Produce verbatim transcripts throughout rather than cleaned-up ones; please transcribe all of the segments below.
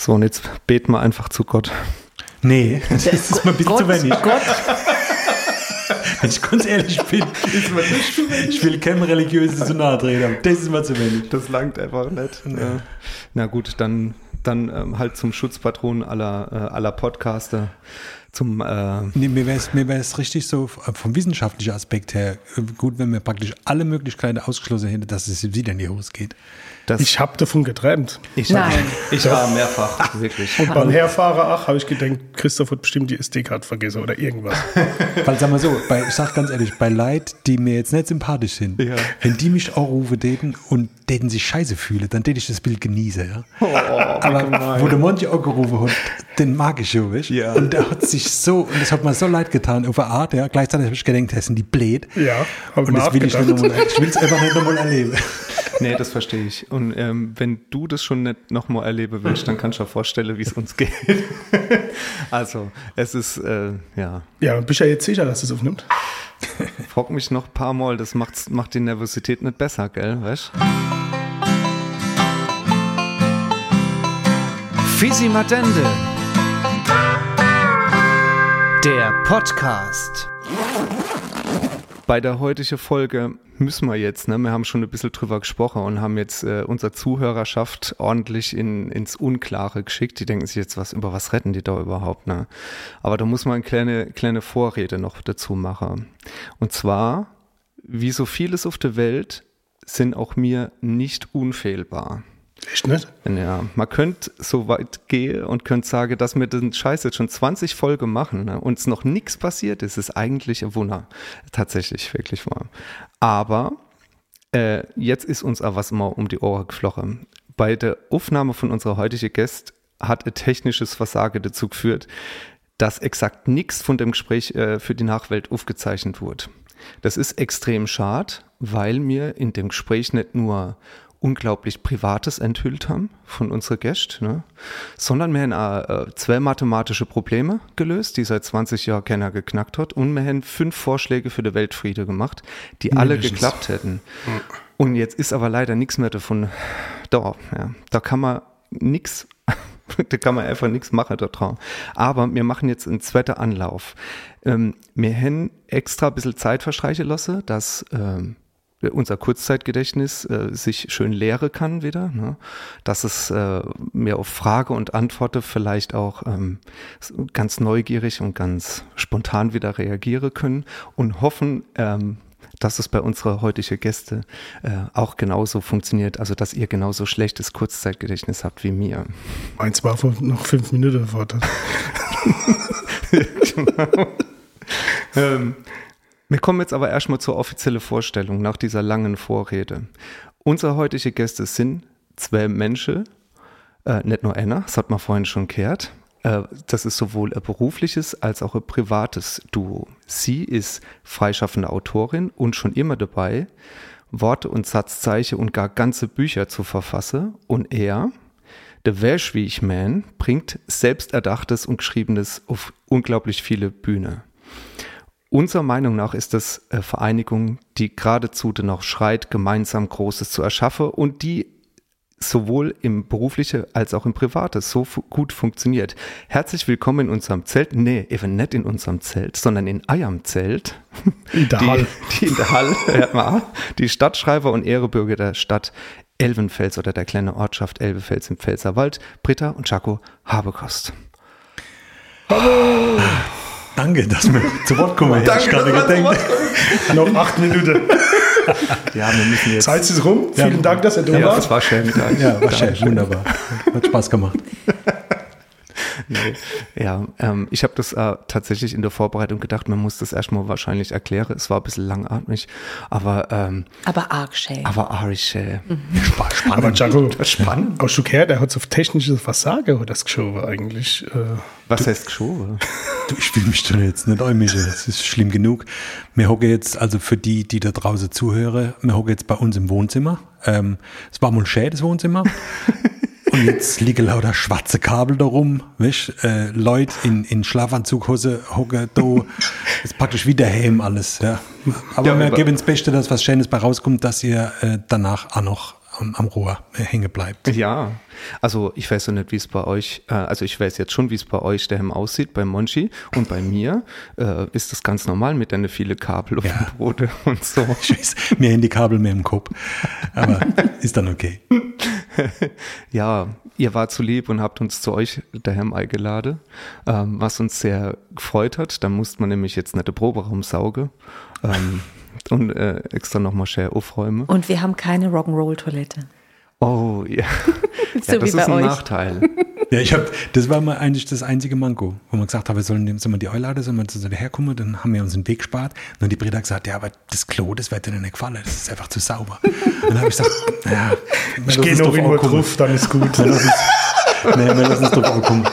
So, und jetzt beten wir einfach zu Gott. Nee, das ist mir ein bisschen Gott, zu wenig. Gott. Wenn ich ganz ehrlich bin, ist mir nicht zu wenig. Ich will kein religiöses Sonat reden. Das ist mir zu wenig. Das langt einfach nicht. Nee. Ja. Na gut, dann, dann ähm, halt zum Schutzpatron aller, äh, aller Podcaster. Zum, äh nee, mir wäre es richtig so vom wissenschaftlichen Aspekt her gut, wenn wir praktisch alle Möglichkeiten ausgeschlossen hätten, dass es wieder in die Hose geht. Das ich habe davon geträumt. Ich, Nein. Hab, ich war mehrfach, ach, wirklich. Und beim Herfahrer, ach, habe ich gedacht, Christoph hat bestimmt die S D-Karte vergessen oder irgendwas. Weil, sag mal so, bei, ich sage ganz ehrlich, bei Leuten, die mir jetzt nicht sympathisch sind, ja, wenn die mich auch rufen täten und täten sich scheiße fühlen, dann täte ich das Bild genieße. Ja? Oh, aber gemein. Wo der Monty auch gerufen hat, den mag ich schon, weißt? Ja. Und der hat sich so, und das hat mir so leid getan, auf eine Art, ja, gleichzeitig habe ich gedacht, das sind die blöd. Ja, und das will ich nicht nochmal, ich will es einfach nicht nochmal erleben. Nee, das verstehe ich. Und ähm, wenn du das schon nicht nochmal erleben willst, dann kannst du dir vorstellen, wie es uns geht. Also, es ist, äh, ja. Ja, bist du ja jetzt sicher, dass es aufnimmt? Frag mich noch ein paar Mal, das macht's, macht die Nervosität nicht besser, gell, weißt du? Fisi Madende. Der Podcast. Bei der heutigen Folge müssen wir jetzt, ne? Wir haben schon ein bisschen drüber gesprochen und haben jetzt äh, unsere Zuhörerschaft ordentlich in, ins Unklare geschickt. Die denken sich jetzt, was über was retten die da überhaupt, ne? Aber da muss man eine kleine, kleine Vorrede noch dazu machen. Und zwar, wie so vieles auf der Welt, sind auch wir nicht unfehlbar. Echt nicht? Ja, man könnte so weit gehen und könnte sagen, dass wir den Scheiß jetzt schon zwanzig Folgen machen, ne, und es noch nichts passiert ist, ist eigentlich ein Wunder. Tatsächlich, wirklich wahr. Aber äh, jetzt ist uns auch was mal um die Ohren geflogen. Bei der Aufnahme von unserer heutigen Gäste hat ein technisches Versagen dazu geführt, dass exakt nichts von dem Gespräch äh, für die Nachwelt aufgezeichnet wurde. Das ist extrem schade, weil wir in dem Gespräch nicht nur unglaublich Privates enthüllt haben von unserer Gäste, ne? Sondern wir haben auch, äh, zwei mathematische Probleme gelöst, die seit zwanzig Jahren keiner geknackt hat, und wir haben fünf Vorschläge für den Weltfriede gemacht, die alle Mindestens. geklappt hätten. Und jetzt ist aber leider nichts mehr davon da. Ja. Da kann man nichts, da kann man einfach nichts machen da drauf. Aber wir machen jetzt einen zweiten Anlauf. Ähm, wir haben extra ein bisschen Zeit verstreichen lassen, dass ähm, unser Kurzzeitgedächtnis äh, sich schön leeren kann wieder, ne? Dass es äh, mehr auf Frage und Antworten vielleicht auch ähm, ganz neugierig und ganz spontan wieder reagieren können, und hoffen, ähm, dass es bei unserer heutigen Gäste äh, auch genauso funktioniert, also dass ihr genauso schlechtes Kurzzeitgedächtnis habt wie mir. Meins war noch fünf Minuten erwartet. Genau. ähm, Wir kommen jetzt aber erstmal zur offiziellen Vorstellung nach dieser langen Vorrede. Unsere heutigen Gäste sind zwei Menschen, äh, nicht nur einer, das hat man vorhin schon gehört. Äh, das ist sowohl ein berufliches als auch ein privates Duo. Sie ist freischaffende Autorin und schon immer dabei, Worte und Satzzeichen und gar ganze Bücher zu verfassen. Und er, der Welschwiechmann, bringt Selbsterdachtes und Geschriebenes auf unglaublich viele Bühnen. Unserer Meinung nach ist das eine Vereinigung, die geradezu danach schreit, gemeinsam Großes zu erschaffen, und die sowohl im Beruflichen als auch im Privaten so f- gut funktioniert. Herzlich willkommen in unserem Zelt. Nee, eben nicht in unserem Zelt, sondern in eurem Zelt. In der Hall. Die, die in der Hall, hört mal, die Stadtschreiber und Ehrenbürger der Stadt Elwenfels oder der kleinen Ortschaft Elwenfels im Pfälzerwald, Britta und Chako Habekost. Hallo! Danke, dass wir zu Wort kommen. Danke, ich gerade gedacht. Noch acht Minuten. Ja, wir müssen jetzt. Zeit ist rum. Vielen ja, Dank, dass ihr da wart. Ja, das war schön. Danke. Ja, war schön. Wunderbar. Hat Spaß gemacht. Nee. Ja, ähm, ich habe das äh, tatsächlich in der Vorbereitung gedacht, man muss das erstmal wahrscheinlich erklären. Es war ein bisschen langatmig, aber. Ähm, aber arg schön. Aber arg schön. Mhm. Sp- spannend. Aber Chako, spannend. Auch schon gehört, er hat so technisches Versagen das geschoben eigentlich. Äh, Was du, heißt geschoben? Du, ich will mich da jetzt nicht einmischen, das ist schlimm genug. Wir hocken jetzt, also für die, die da draußen zuhören, wir hocken jetzt bei uns im Wohnzimmer. Es ähm, war mal schön, das Wohnzimmer. Und jetzt liegen lauter schwarze Kabel da rum, weißt du, äh, Leute in, in Schlafanzughose hocken da, ist praktisch wie daheim alles, ja. Aber ja, wir geben das Beste, dass was Schönes bei rauskommt, dass ihr äh, danach auch noch am, am Rohr hängen bleibt. Ja, also ich weiß ja nicht, wie es bei euch, äh, also ich weiß jetzt schon, wie es bei euch daheim aussieht, bei Monchi, und bei mir äh, ist das ganz normal mit deine viele Kabel und ja. Brote und so. Scheiße, mehr in die Kabel, mehr im Kopf, aber ist dann okay. Ja, ihr wart so lieb und habt uns zu euch daheim eingeladen, ähm, was uns sehr gefreut hat. Da musste man nämlich jetzt nicht den Proberaum saugen ähm, und äh, extra nochmal schön aufräumen. Und wir haben keine Rock'n'Roll-Toilette. Oh, ja. So ja, das ist ein euch. Nachteil. Ja, ich hab, das war mal eigentlich das einzige Manko, wo man gesagt hat, wir sollen, sollen wir die Eulade, sollen wir zu herkommen, dann haben wir uns den Weg gespart. Und dann die Britta gesagt, ja, aber das Klo, das wird dir nicht gefallen, das ist einfach zu sauber. Und dann habe ich gesagt, naja, ich gehe noch irgendwo drauf, dann ist gut. Dann nee, wir lassen es doch auch kommen.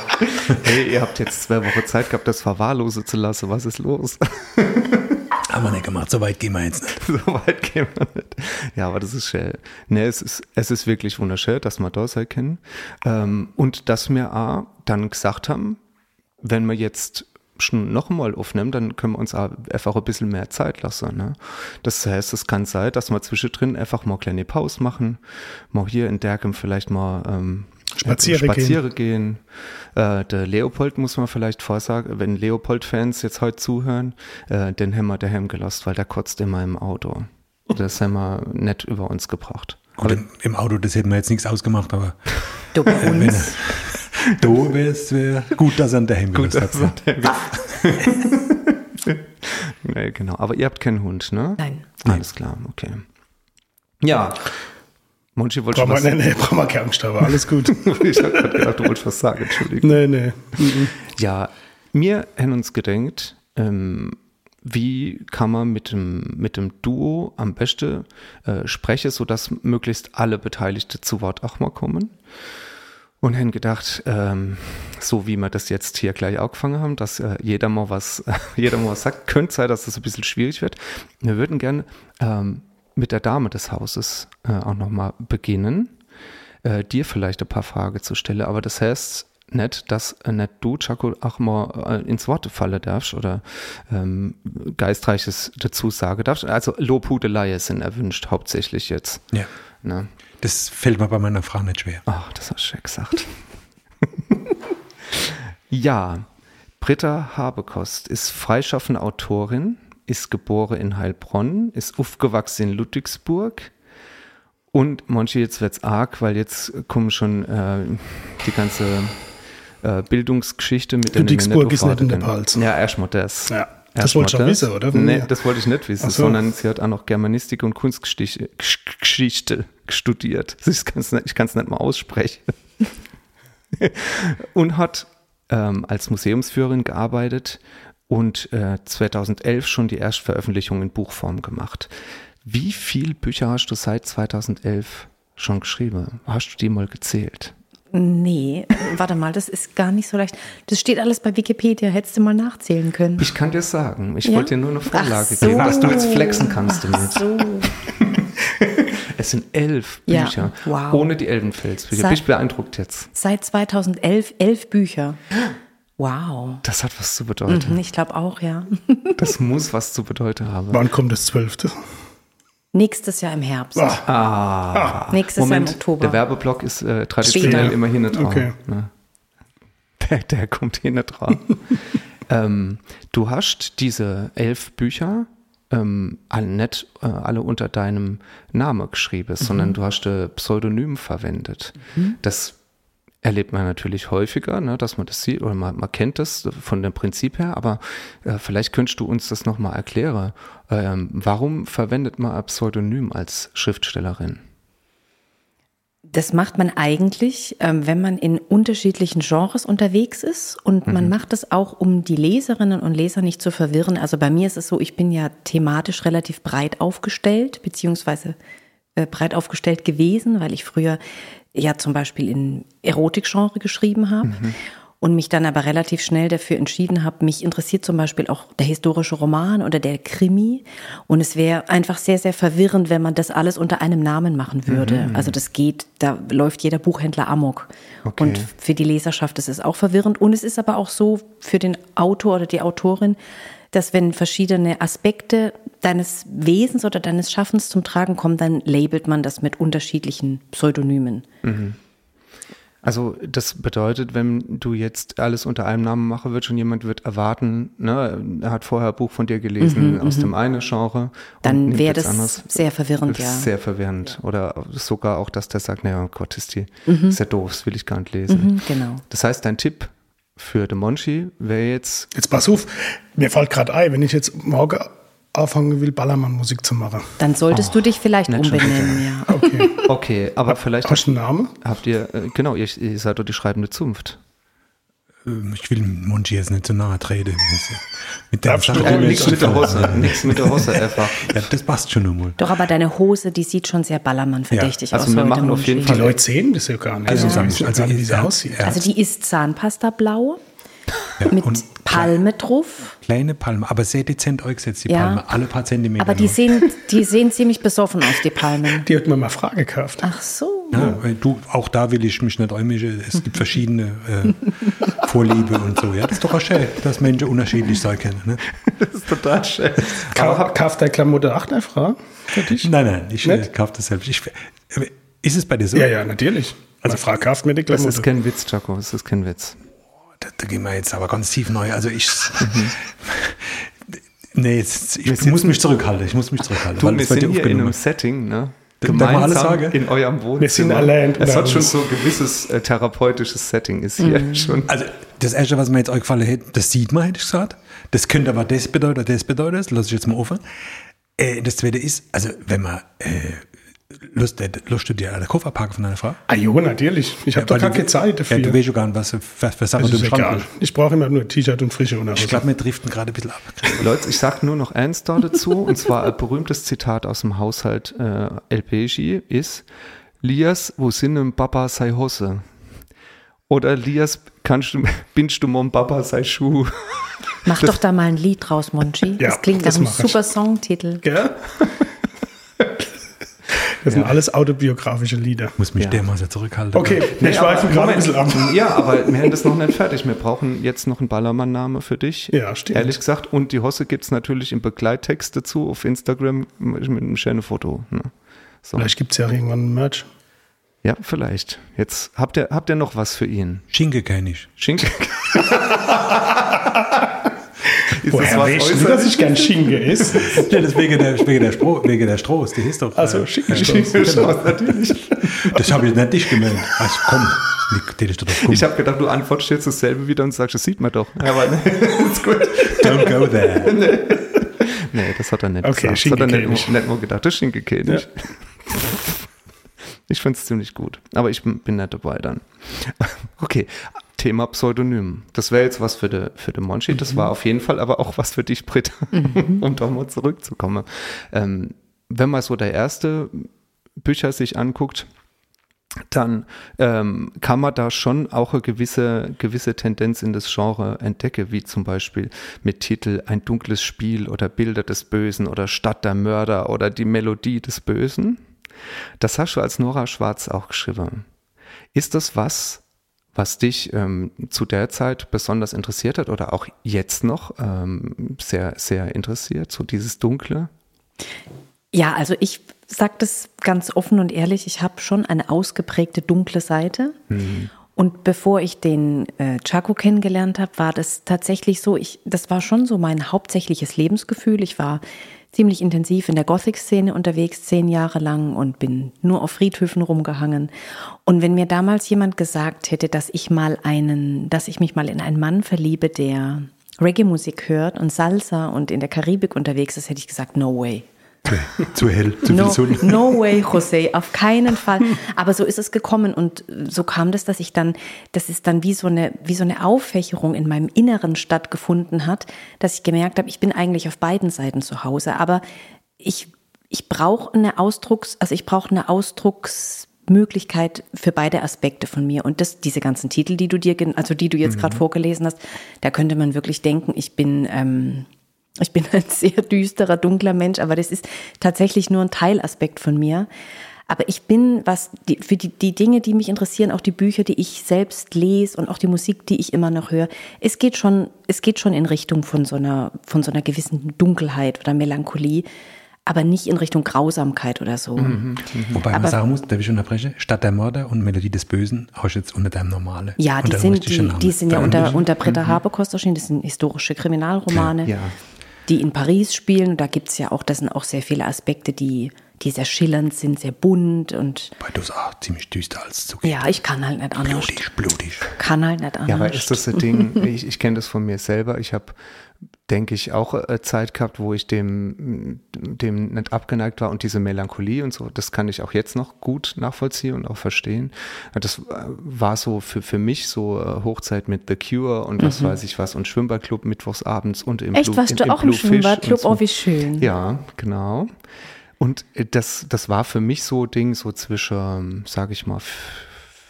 Hey, ihr habt jetzt zwei Wochen Zeit gehabt, das verwahrlosen zu lassen. Was ist los? Haben wir nicht gemacht. So weit gehen wir jetzt nicht. So weit gehen wir nicht. Ja, aber das ist schön. Nee, es ist, es ist wirklich wunderschön, dass wir das erkennen. Ähm, und dass wir auch dann gesagt haben, wenn wir jetzt schon nochmal aufnehmen, dann können wir uns auch einfach ein bisschen mehr Zeit lassen. Ne? Das heißt, es kann sein, dass wir zwischendrin einfach mal eine kleine Pause machen. Mal hier in Derkem vielleicht mal... Ähm, Spaziere, Spaziere gehen. gehen. Äh, der Leopold muss man vielleicht vorsagen, wenn Leopold-Fans jetzt heute zuhören, äh, den haben wir daheim gelassen, weil der kotzt immer im Auto. Das haben wir nett über uns gebracht. Gut, im, im Auto, das hätten wir jetzt nichts ausgemacht, aber du bei uns. Du wärst wär gut, dass er an daheim gelassen hat. Nee, genau. Aber ihr habt keinen Hund, ne? Nein. Alles klar, okay. Ja. Monchi wollte schon was sagen. Nee, nee, brauchen wir keinen Angst, aber alles gut. Ich habe gerade gedacht, du wolltest was sagen, Entschuldigung. Nee, nee. Ja, wir haben uns gedacht, ähm, wie kann man mit dem, mit dem Duo am besten äh, sprechen, sodass möglichst alle Beteiligten zu Wort auch mal kommen. Und haben gedacht, ähm, so wie wir das jetzt hier gleich angefangen haben, dass äh, jeder mal was jeder mal was sagt, könnte sein, dass das ein bisschen schwierig wird. Wir würden gerne... Ähm, mit der Dame des Hauses äh, auch nochmal beginnen, äh, dir vielleicht ein paar Fragen zu stellen. Aber das heißt nicht, dass äh, nicht du, Chako, auch mal äh, ins Wort falle darfst oder ähm, Geistreiches dazu sagen darfst. Also Lobhudeleien sind erwünscht, hauptsächlich jetzt. Ja. Na? Das fällt mir bei meiner Frau nicht schwer. Ach, das hast du schön gesagt. Ja, Britta Habekost ist freischaffende Autorin, ist geboren in Heilbronn, ist aufgewachsen in Ludwigsburg. Und manche, jetzt wird's arg, weil jetzt kommen schon äh, die ganze äh, Bildungsgeschichte mit der Ludwigsburg ist nicht in der Pfalz. Ja, erstmal das. Ja, das wollte ich schon wissen, oder? Nee, das wollte ich nicht wissen, so. Sondern sie hat auch noch Germanistik und Kunstgeschichte Geschichte studiert. Ich kann's nicht, ich kann's nicht mal aussprechen. Und hat ähm, als Museumsführerin gearbeitet. Und äh, zweitausendelf schon die Erstveröffentlichung in Buchform gemacht. Wie viele Bücher hast du seit zweitausendelf schon geschrieben? Hast du die mal gezählt? Nee, warte mal, das ist gar nicht so leicht. Das steht alles bei Wikipedia, hättest du mal nachzählen können. Ich kann dir sagen, ich ja? wollte dir nur eine Vorlage so. geben, dass du jetzt flexen kannst damit. Ach so. Es sind elf ja. Bücher, wow. Ohne die Elwenfels. Bin ich beeindruckt jetzt. Seit zweitausendelf elf Bücher. Wow. Das hat was zu bedeuten. Ich glaube auch, ja. Das muss was zu bedeuten haben. Wann kommt das zwölfte? Nächstes Jahr im Herbst. Ah. ah. Nächstes Moment, Jahr im Oktober. Der Werbeblock ist äh, traditionell immer hier nicht drauf. Okay. Ne? Der, der kommt hier nicht drauf. ähm, du hast diese elf Bücher ähm, alle nicht äh, alle unter deinem Namen geschrieben, mhm. sondern du hast äh, Pseudonym verwendet. Mhm. Das erlebt man natürlich häufiger, ne, dass man das sieht oder man, man kennt das von dem Prinzip her, aber äh, vielleicht könntest du uns das nochmal erklären. Ähm, warum verwendet man ein Pseudonym als Schriftstellerin? Das macht man eigentlich, ähm, wenn man in unterschiedlichen Genres unterwegs ist und mhm. man macht das auch, um die Leserinnen und Leser nicht zu verwirren. Also bei mir ist es so, ich bin ja thematisch relativ breit aufgestellt, beziehungsweise äh, breit aufgestellt gewesen, weil ich früher ja zum Beispiel in Erotikgenre geschrieben habe mhm. und mich dann aber relativ schnell dafür entschieden habe, mich interessiert zum Beispiel auch der historische Roman oder der Krimi und es wäre einfach sehr, sehr verwirrend, wenn man das alles unter einem Namen machen würde. Mhm. Also das geht, da läuft jeder Buchhändler amok okay. und für die Leserschaft ist es auch verwirrend und es ist aber auch so für den Autor oder die Autorin, dass wenn verschiedene Aspekte deines Wesens oder deines Schaffens zum Tragen kommen, dann labelt man das mit unterschiedlichen Pseudonymen. Mhm. Also das bedeutet, wenn du jetzt alles unter einem Namen machst, wird schon jemand wird erwarten, ne, er hat vorher ein Buch von dir gelesen, mhm, aus dem einen Genre. Dann wäre das anders. Sehr verwirrend, ja. Sehr verwirrend. Ja. Oder sogar auch, dass der sagt, naja, Gott, ist die, mhm, ist ja doof, das will ich gar nicht lesen. Mhm, genau. Das heißt, dein Tipp für den Monchi wäre jetzt... Jetzt pass auf, mir fällt gerade ein, wenn ich jetzt morgen anfangen will, Ballermann-Musik zu machen. Dann solltest oh, du dich vielleicht umbenennen, ja. Okay. Okay, aber Hab, vielleicht... Hast du einen Namen? Habt ihr, äh, genau, ihr, ihr seid doch die schreibende Zunft. Ähm, ich will Monchi jetzt nicht so nahe treten. Mit der Sache, äh, nichts mit der Hose, nichts mit der Hose einfach. Ja, das passt schon einmal. Doch, aber deine Hose, die sieht schon sehr Ballermann-verdächtig ja. aus. Also wir machen auf jeden Fall... Die Leute sehen das ja gar nicht. Also, ja. also, also, wie sie aussieht. Also die ist Zahnpasta blau. Ja, mit Palme drauf. Kleine Palme, aber sehr dezent äußert die ja. Palme, alle paar Zentimeter. Aber die sehen, die sehen ziemlich besoffen aus, die Palmen. Die hat man mal Frage gekauft. Ach so. Ja, du, auch da will ich mich nicht äumischen. Es gibt verschiedene äh, Vorliebe und so. Ja, das ist doch auch schön, dass Menschen unterschiedlich sein können. Ne? Das ist total schön. Kauft deine Klamotte acht einfach für dich? Nein, nein, ich äh, kaufe das selbst. Ich, äh, ist es bei dir so? Ja, ja, natürlich. Also Frau kauft mir die Klamotte. Das ist kein Witz, Chako, das ist kein Witz. Da, da gehen wir jetzt aber ganz tief neu. Also ich, nee, jetzt, ich muss mich zurückhalten. Ich muss mich zurückhalten. Du, weil wir sind hier aufgenommen. In einem Setting, ne? Gemeinsam in eurem Wohnzimmer. Wir sind allein. Es hat schon so ein gewisses äh, therapeutisches Setting ist hier mhm. schon. Also das Erste, was mir jetzt euch gefallen hätte, das sieht man, hätte ich gesagt. Das könnte aber das bedeuten, das bedeutet, das lasse ich jetzt mal offen. Äh, das Zweite ist, also wenn man äh, Lust, Lust du dir an der Kofferpark von deiner Frau? Ah jo, natürlich. Ich habe ja, doch keine Zeit dafür. Ja, du weißt ja gar nicht, was, was, was Sachen du im Schrank hast. Ich brauche immer nur T-Shirt und frische Unterhose. Ich glaube, wir driften gerade ein bisschen ab. Leute, ich sage nur noch eins da dazu, und zwar ein berühmtes Zitat aus dem Haushalt äh, Elbeji ist, Lias, wo sind im Papa sei Hose? Oder Lias, kannst du, bindst du mom Papa sei Schuh? Mach das, doch da mal ein Lied draus, Monchi. Ja, das klingt nach einem super Songtitel. Gell? Das ja. sind alles autobiografische Lieder. Muss mich ja. dermaßen zurückhalten. Okay, nee, ich schweife gerade ein bisschen ab. Ja, aber wir haben das noch nicht fertig. Wir brauchen jetzt noch einen Ballermann-Name für dich. Ja, stimmt. Ehrlich gesagt. Und die Hosse gibt es natürlich im Begleittext dazu auf Instagram mit einem schönen Foto. Ne? So. Vielleicht gibt es ja irgendwann einen Merch. Ja, vielleicht. Jetzt habt ihr, habt ihr noch was für ihn? Schinke kenne ich. Schinke Ist Woher weißt du, dass ich gern Schinke esse? Ja, das ist wegen der, wegen der, Stroh, wegen der Stroß, die hieß doch. Also Schinke, Schinke, Stroß, natürlich. Das habe ich nicht dich gemeldet. Also komm, ich, ich habe gedacht, du antwortest jetzt dasselbe wieder und sagst, das sieht man doch. Aber ne, ist gut. Don't go there. Nee, nee, das hat er nicht okay, gesagt. Das hat er nicht, nicht, nicht mal gedacht, das Schinke kenn ich. Ja. Ich finde es ziemlich gut, aber ich bin nicht dabei dann. Okay, Thema Pseudonym. Das wäre jetzt was für den für de Monchi, das mhm. war auf jeden Fall aber auch was für dich, Britta, mhm. um doch mal zurückzukommen. Ähm, wenn man so der erste Bücher sich anguckt, dann ähm, kann man da schon auch eine gewisse, gewisse Tendenz in das Genre entdecken, wie zum Beispiel mit Titel Ein dunkles Spiel oder Bilder des Bösen oder Stadt der Mörder oder die Melodie des Bösen. Das hast du als Nora Schwarz auch geschrieben. Ist das was, was dich ähm, zu der Zeit besonders interessiert hat oder auch jetzt noch ähm, sehr, sehr interessiert, so dieses Dunkle? Ja, also ich sage das ganz offen und ehrlich, ich habe schon eine ausgeprägte dunkle Seite. Mhm. Und bevor ich den äh, Chako kennengelernt habe, war das tatsächlich so, ich, das war schon so mein hauptsächliches Lebensgefühl. Ich war ziemlich intensiv in der Gothic-Szene unterwegs, zehn Jahre lang und bin nur auf Friedhöfen rumgehangen. Und wenn mir damals jemand gesagt hätte, dass ich mal einen, dass ich mich mal in einen Mann verliebe, der Reggae-Musik hört und Salsa und in der Karibik unterwegs ist, hätte ich gesagt, no way. Zu hell, zu viel Sonne. No, no way, José, auf keinen Fall. Aber so ist es gekommen und so kam das, dass ich dann, dass es dann wie so eine, wie so eine Auffächerung in meinem Inneren stattgefunden hat, dass ich gemerkt habe, ich bin eigentlich auf beiden Seiten zu Hause, aber ich, ich brauche eine Ausdrucks, also ich brauche eine Ausdrucksmöglichkeit für beide Aspekte von mir und das, diese ganzen Titel, die du dir, also die du jetzt mhm. gerade vorgelesen hast, da könnte man wirklich denken, ich bin, ähm, Ich bin ein sehr düsterer, dunkler Mensch, aber das ist tatsächlich nur ein Teilaspekt von mir. Aber ich bin, was die, für die, die Dinge, die mich interessieren, auch die Bücher, die ich selbst lese und auch die Musik, die ich immer noch höre, es geht schon, es geht schon in Richtung von so einer, von so einer gewissen Dunkelheit oder Melancholie, aber nicht in Richtung Grausamkeit oder so. Mhm, mhm. Wobei aber, man sagen muss, darf ich unterbrechen, Stadt der Mörder und Melodie des Bösen Auschwitz unter deinem Normale. Ja, die sind, die, die sind ja unter, unter Britta mhm. Habekost erschienen, das sind historische Kriminalromane, ja. die in Paris spielen. Da gibt es ja auch, das sind auch sehr viele Aspekte, die, die sehr schillernd sind, sehr bunt. Und weil du es auch ziemlich düster als zugeht. Ja, ich kann halt nicht anders. Blutig, blutig. Kann halt nicht anders. Ja, aber ist das das Ding, ich, ich kenne das von mir selber, ich habe... denke ich, auch Zeit gehabt, wo ich dem, dem nicht abgeneigt war und diese Melancholie und so, das kann ich auch jetzt noch gut nachvollziehen und auch verstehen. Das war so für, für mich so Hochzeit mit The Cure und was mhm. weiß ich was und Schwimmbadclub mittwochsabends und im Echt, Blue, warst im, du auch im Schwimmbadclub? So. Oh, wie schön. Ja, genau. Und das, das war für mich so ein Ding, so zwischen, sag ich mal,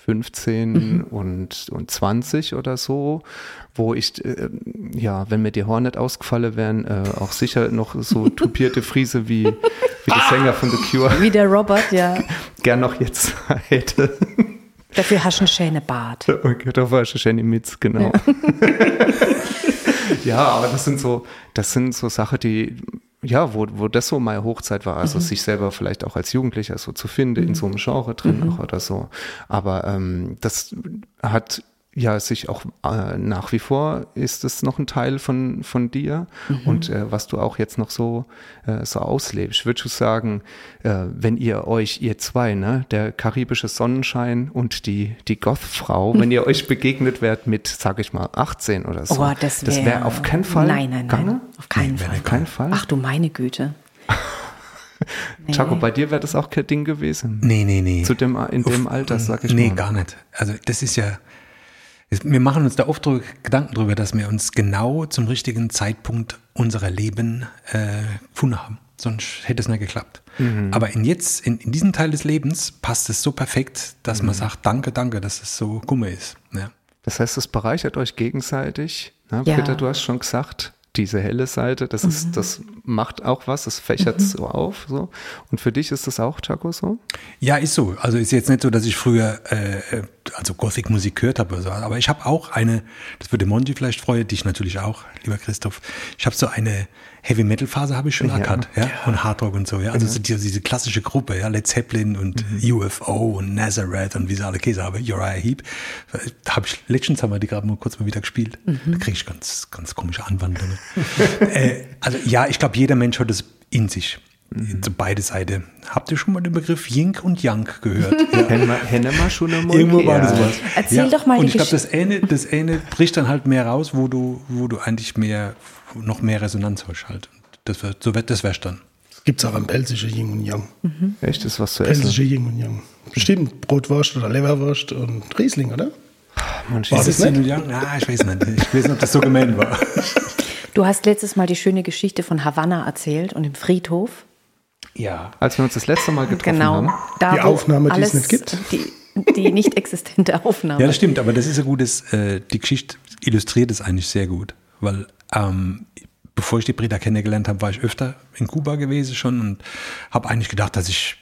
fünfzehn mhm. und, und zwanzig oder so, wo ich, äh, ja, wenn mir die Haare nicht ausgefallen wären, äh, auch sicher noch so tupierte Friese wie, wie der Sänger von The Cure. Wie der Robert, ja. Gern noch jetzt hätte. Dafür hast du einen schönen Bart. Okay, dafür hast du schöne Mütze, genau. Ja. ja, aber das sind so, das sind so Sachen, die... Ja, wo, wo das so meine Hochzeit war, also mhm. sich selber vielleicht auch als Jugendlicher so zu finden, in so einem Genre drin mhm. auch oder so. Aber ähm, das hat ja sich auch äh, nach wie vor, ist es noch ein Teil von, von dir mhm. und äh, was du auch jetzt noch so, äh, so auslebst. Würdest du sagen, äh, wenn ihr euch, ihr zwei, ne, der karibische Sonnenschein und die, die Goth-Frau, wenn ihr euch begegnet wärt mit, sag ich mal, achtzehn oder so, oh, das wäre wär auf keinen Fall Nein, nein, nein, nein auf keinen, nein, Fall. keinen Fall. Ach du meine Güte. Nee. Chako, bei dir wäre das auch kein Ding gewesen? Nee, nee, nee. Zu dem, in Uff, dem Alter, sag ich nee, mal. Nee, gar nicht. Also das ist ja... Wir machen uns da oft Gedanken drüber, dass wir uns genau zum richtigen Zeitpunkt unserer Leben äh, gefunden haben. Sonst hätte es nicht geklappt. Mhm. Aber in jetzt, in, in diesem Teil des Lebens passt es so perfekt, dass mhm. man sagt, danke, danke, dass es so Gumme ist. Ja. Das heißt, es bereichert euch gegenseitig. Na, ja. Britta, du hast schon gesagt, diese helle Seite, das, mhm. ist, das macht auch was, das fächert es mhm. so auf. So. Und für dich ist das auch, Chako, so? Ja, ist so. Also ist jetzt nicht so, dass ich früher äh, also Gothic-Musik gehört habe oder so, aber ich habe auch eine, das würde Monty vielleicht freuen, dich natürlich auch, lieber Christoph, ich habe so eine Heavy-Metal-Phase habe ich schon ja. erkannt, ja? Ja. Und Hardrock und so, ja, also ja. So diese, diese klassische Gruppe, ja, Led Zeppelin und mhm. U F O und Nazareth und wie sie alle Käse haben, Uriah Heep, habe ich, letztens haben wir die gerade mal kurz mal wieder gespielt, mhm. da kriege ich ganz, ganz komische Anwandlungen. äh, also ja, ich glaube, jeder Mensch hat es in sich. Mhm. Beide Seiten. Habt ihr schon mal den Begriff Ying und Yang gehört? Hennema schon einmal. Irgendwo war das was. Erzähl ja. doch mal und die Geschichte. Und ich glaube, das eine, das eine bricht dann halt mehr raus, wo du, wo du eigentlich mehr, noch mehr Resonanz hast halt. Das wird, so wird das wär's dann. Das gibt es auch am pälzischen Ying und Yang. Mhm. Echt, das ist was zu essen? Pälzische Ying und Yang. Bestimmt Brotwurst oder Leberwurst und Riesling, oder? Man war das Ying und Yang? Ja, ich weiß nicht. Ich weiß nicht, ob das so gemeint war. Du hast letztes Mal die schöne Geschichte von Havanna erzählt und im Friedhof. Ja, als wir uns das letzte Mal getroffen genau, haben. Da die Aufnahme, die es nicht gibt. Die, die nicht existente Aufnahme. Ja, das stimmt, aber das ist ein gutes, äh, die Geschichte illustriert es eigentlich sehr gut. Weil ähm, bevor ich die Britta kennengelernt habe, war ich öfter in Kuba gewesen schon und habe eigentlich gedacht, dass ich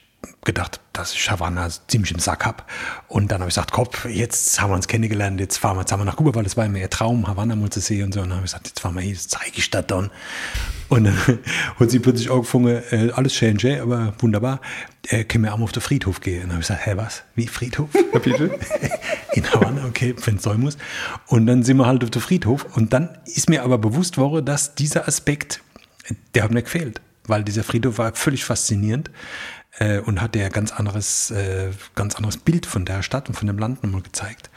gedacht, dass ich Havanna ziemlich im Sack habe. Und dann habe ich gesagt, Kopf, jetzt haben wir uns kennengelernt, jetzt fahren wir, jetzt haben wir nach Kuba, weil das war mir ein Traum, Havanna mal zu sehen und so. Und dann habe ich gesagt, jetzt fahren wir hier, das zeige ich das dann. Und dann hat sie plötzlich angefangen, äh, alles schön, schön, aber wunderbar, äh, können wir auch mal auf den Friedhof gehen. Und dann habe ich gesagt, hä, was? Wie, Friedhof? Kapitel? In Havanna, okay, wenn es sein muss. Und dann sind wir halt auf den Friedhof. Und dann ist mir aber bewusst worden, dass dieser Aspekt, der hat mir gefehlt. Weil dieser Friedhof war völlig faszinierend. Äh, und hat der ganz anderes, äh, ganz anderes Bild von der Stadt und von dem Land nochmal gezeigt.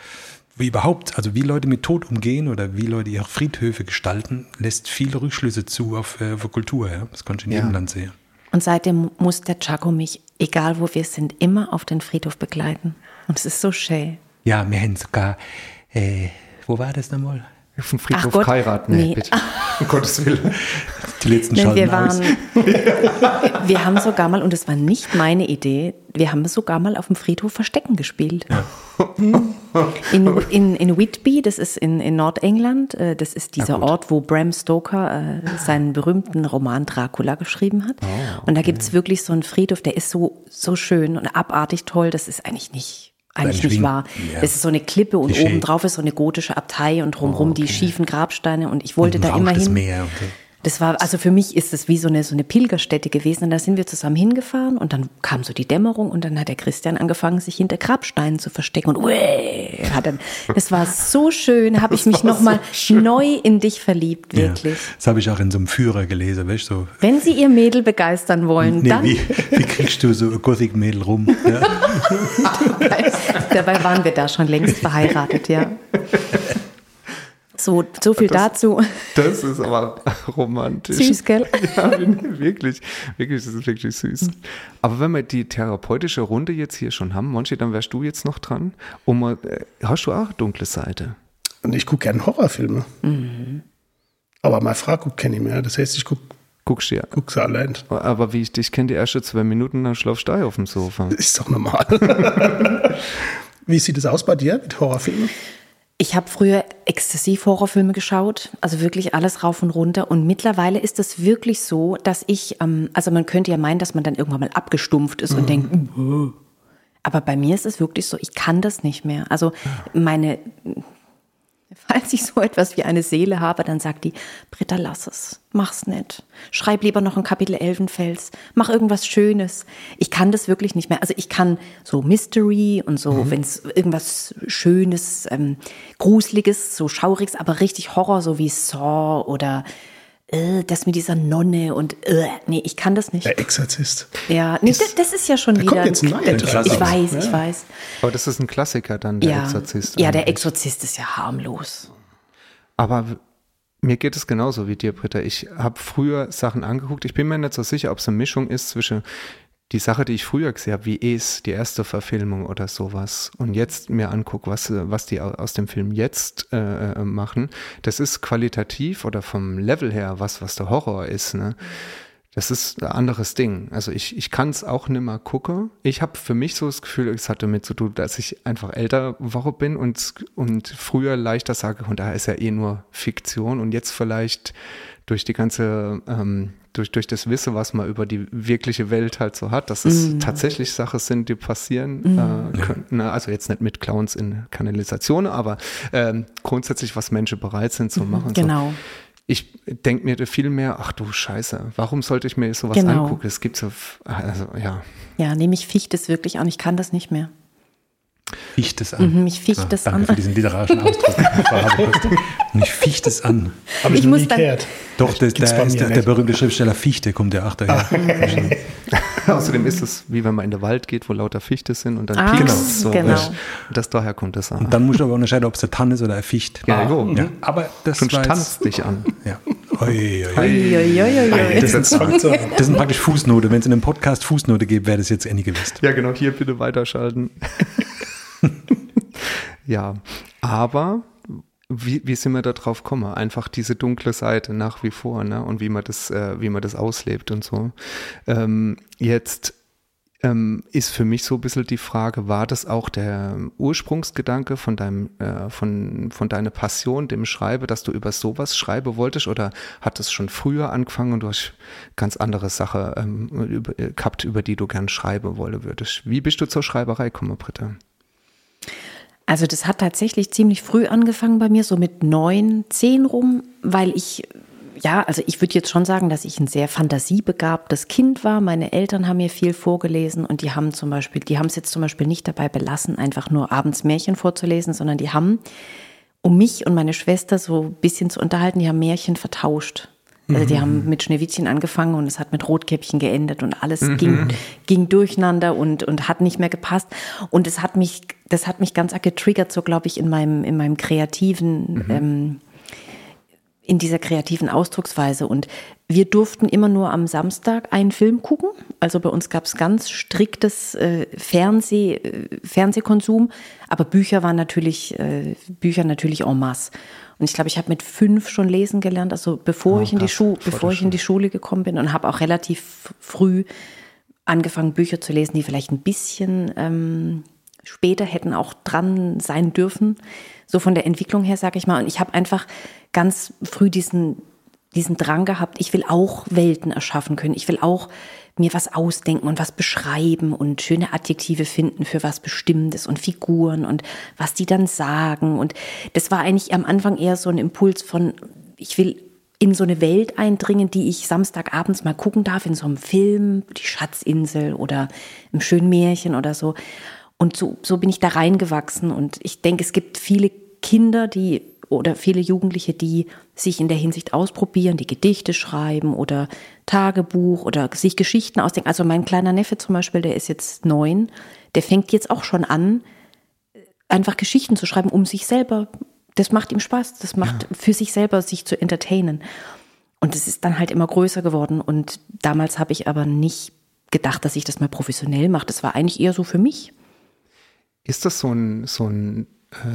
Wie überhaupt, also wie Leute mit Tod umgehen oder wie Leute ihre Friedhöfe gestalten, lässt viele Rückschlüsse zu auf, äh, auf Kultur. Ja? Das konnte ich in jedem ja. Land sehen. Und seitdem muss der Chako mich, egal wo wir sind, immer auf den Friedhof begleiten. Und es ist so schön. Ja, wir haben sogar, äh, wo war das nochmal? Auf dem Friedhof heiraten, nee, bitte. Um Gottes Willen. Die letzten Schaden. Wir waren, wir haben sogar mal, und es war nicht meine Idee, wir haben sogar mal auf dem Friedhof Verstecken gespielt. Ja. In, in, in Whitby, das ist in, in Nordengland, das ist dieser Ort, wo Bram Stoker äh, seinen berühmten Roman Dracula geschrieben hat. Oh, okay. Und da gibt es wirklich so einen Friedhof, der ist so, so schön und abartig toll, das ist eigentlich nicht... Eigentlich nicht wahr. Ja. Es ist so eine Klippe und Klischee. Obendrauf ist so eine gotische Abtei und drumherum oh, okay. die schiefen Grabsteine und ich wollte und da immer hin. Das Meer, okay. Das war, also für mich ist es wie so eine, so eine Pilgerstätte gewesen und da sind wir zusammen hingefahren und dann kam so die Dämmerung und dann hat der Christian angefangen, sich hinter Grabsteinen zu verstecken und uäh, hat dann, das war so schön, habe ich mich nochmal so neu in dich verliebt, wirklich. Ja, das habe ich auch in so einem Führer gelesen, weißt du. So. Wenn Sie Ihr Mädel begeistern wollen, nee, dann... Wie, wie kriegst du so ein Gothic-Mädel rum? Ja. Dabei waren wir da schon längst verheiratet, ja. So, so viel das, dazu. Das ist aber romantisch. Süß, gell? Ja, wirklich. Wirklich, das ist wirklich süß. Aber wenn wir die therapeutische Runde jetzt hier schon haben, Monchi, dann wärst du jetzt noch dran. Und mal, hast du auch eine dunkle Seite? Und ich gucke gerne Horrorfilme. Mhm. Aber meine Frau guckt keine mehr. Das heißt, ich gucke Guckst du ja. Guckst du allein. Aber wie ich dich kenne, die ersten zwei Minuten, dann schlafst du da auf dem Sofa. Das ist doch normal. Wie sieht es aus bei dir mit Horrorfilmen? Ich habe früher exzessiv Horrorfilme geschaut, also wirklich alles rauf und runter. Und mittlerweile ist es wirklich so, dass ich, ähm, also man könnte ja meinen, dass man dann irgendwann mal abgestumpft ist und mhm. denkt, mhm. aber bei mir ist es wirklich so, ich kann das nicht mehr. Also meine, falls ich so etwas wie eine Seele habe, dann sagt die, Britta, lass es, mach's nicht. Schreib lieber noch ein Kapitel Elwenfels, mach irgendwas Schönes. Ich kann das wirklich nicht mehr. Also ich kann so Mystery und so, mhm. wenn es irgendwas Schönes, ähm, Gruseliges, so Schauriges, aber richtig Horror, so wie Saw oder äh, das mit dieser Nonne und äh, nee, ich kann das nicht. Der Exorzist. Ja, nee, das, das ist ja schon da wieder. Kommt jetzt ein Nein, ich weiß, ja. ich weiß. Aber das ist ein Klassiker dann, der ja. Exorzist. Ja, der Exorzist ist ja harmlos. Aber mir geht es genauso wie dir, Britta. Ich habe früher Sachen angeguckt. Ich bin mir nicht so sicher, ob es eine Mischung ist zwischen die Sache, die ich früher gesehen habe, wie Es, die erste Verfilmung oder sowas, und jetzt mir angucke, was, was die aus dem Film jetzt äh, machen. Das ist qualitativ oder vom Level her was, was der Horror ist, ne? Das ist ein anderes Ding. Also ich, ich kann es auch nicht mehr gucken. Ich habe für mich so das Gefühl, es hat damit zu tun, dass ich einfach älter geworden bin und, und früher leichter sage, und da ist ja eh nur Fiktion, und jetzt vielleicht durch die ganze, ähm, durch, durch das Wissen, was man über die wirkliche Welt halt so hat, dass es mm. tatsächlich Sachen sind, die passieren mm. äh, könnten. Also jetzt nicht mit Clowns in Kanalisationen, aber ähm, grundsätzlich, was Menschen bereit sind zu machen. Genau. So. Ich denke mir viel mehr, ach du Scheiße, warum sollte ich mir sowas genau. angucken? Es gibt so, also ja. Ja, nee, mich ficht es wirklich an, ich kann das nicht mehr. Ficht es an. Mhm, ich ficht so, es danke an. Danke für diesen literarischen Ausdruck. Ich ficht es an. Habe ich, ich noch nie gehört. Doch, das, da ist der, der berühmte Schriftsteller Fichte, kommt der achter her. Außerdem ist es, wie wenn man in den Wald geht, wo lauter Fichte sind und dann ah, piekst es so. Genau. Weißt, das daher kommt das an. Und dann musst du aber unterscheiden, ob es der Tann ist oder eine Fichte. Ja, ja, ja. ja. Aber das und tanzt dich an. Ja. Oi, oi, oi. Oi, oi, oi. Das, das, sind, das sind praktisch Fußnote. Wenn es in einem Podcast Fußnote gibt, wäre das jetzt Ende gewesen. Ja, genau. Hier bitte weiterschalten. Ja, aber wie, wie sind wir da drauf gekommen? Einfach diese dunkle Seite nach wie vor, ne? Und wie man das, äh, wie man das auslebt und so. Ähm, jetzt ähm, ist für mich so ein bisschen die Frage, war das auch der Ursprungsgedanke von deinem, äh, von, von deiner Passion, dem Schreiben, dass du über sowas schreiben wolltest, oder hat es schon früher angefangen und du hast ganz andere Sachen ähm, über, gehabt, über die du gern schreiben wollen würdest? Wie bist du zur Schreiberei gekommen, Britta? Also das hat tatsächlich ziemlich früh angefangen bei mir, so mit neun, zehn rum, weil ich, ja, also ich würde jetzt schon sagen, dass ich ein sehr fantasiebegabtes Kind war. Meine Eltern haben mir viel vorgelesen und die haben zum Beispiel, die haben es jetzt zum Beispiel nicht dabei belassen, einfach nur abends Märchen vorzulesen, sondern die haben, um mich und meine Schwester so ein bisschen zu unterhalten, die haben Märchen vertauscht. Also die haben mit Schneewittchen angefangen und es hat mit Rotkäppchen geendet und alles mhm. ging, ging durcheinander und, und hat nicht mehr gepasst. Und es hat mich, das hat mich ganz arg getriggert, so glaube ich, in meinem, in meinem kreativen, mhm. ähm, in dieser kreativen Ausdrucksweise. Und wir durften immer nur am Samstag einen Film gucken. Also bei uns gab es ganz striktes äh, Fernseh, äh, Fernsehkonsum. Aber Bücher waren natürlich, äh, Bücher natürlich en masse. Und ich glaube, ich habe mit fünf schon lesen gelernt. Also bevor, oh, ich, in die Schu- bevor ich in die Schule gekommen bin, und habe auch relativ früh angefangen, Bücher zu lesen, die vielleicht ein bisschen ähm, später hätten auch dran sein dürfen. So von der Entwicklung her, sage ich mal. Und ich habe einfach ganz früh diesen, diesen Drang gehabt, ich will auch Welten erschaffen können. Ich will auch mir was ausdenken und was beschreiben und schöne Adjektive finden für was Bestimmtes und Figuren und was die dann sagen. Und das war eigentlich am Anfang eher so ein Impuls von, ich will in so eine Welt eindringen, die ich samstagabends mal gucken darf, in so einem Film, die Schatzinsel oder im schönen Märchen oder so. Und so, so bin ich da reingewachsen. Und ich denke, es gibt viele Kinder, die oder viele Jugendliche, die sich in der Hinsicht ausprobieren, die Gedichte schreiben oder Tagebuch oder sich Geschichten ausdenken. Also mein kleiner Neffe zum Beispiel, der ist jetzt neun, der fängt jetzt auch schon an, einfach Geschichten zu schreiben, um sich selber, das macht ihm Spaß, das macht ja. für sich selber, sich zu entertainen. Und es ist dann halt immer größer geworden. Und damals habe ich aber nicht gedacht, dass ich das mal professionell mache. Das war eigentlich eher so für mich. Ist das so ein, so ein,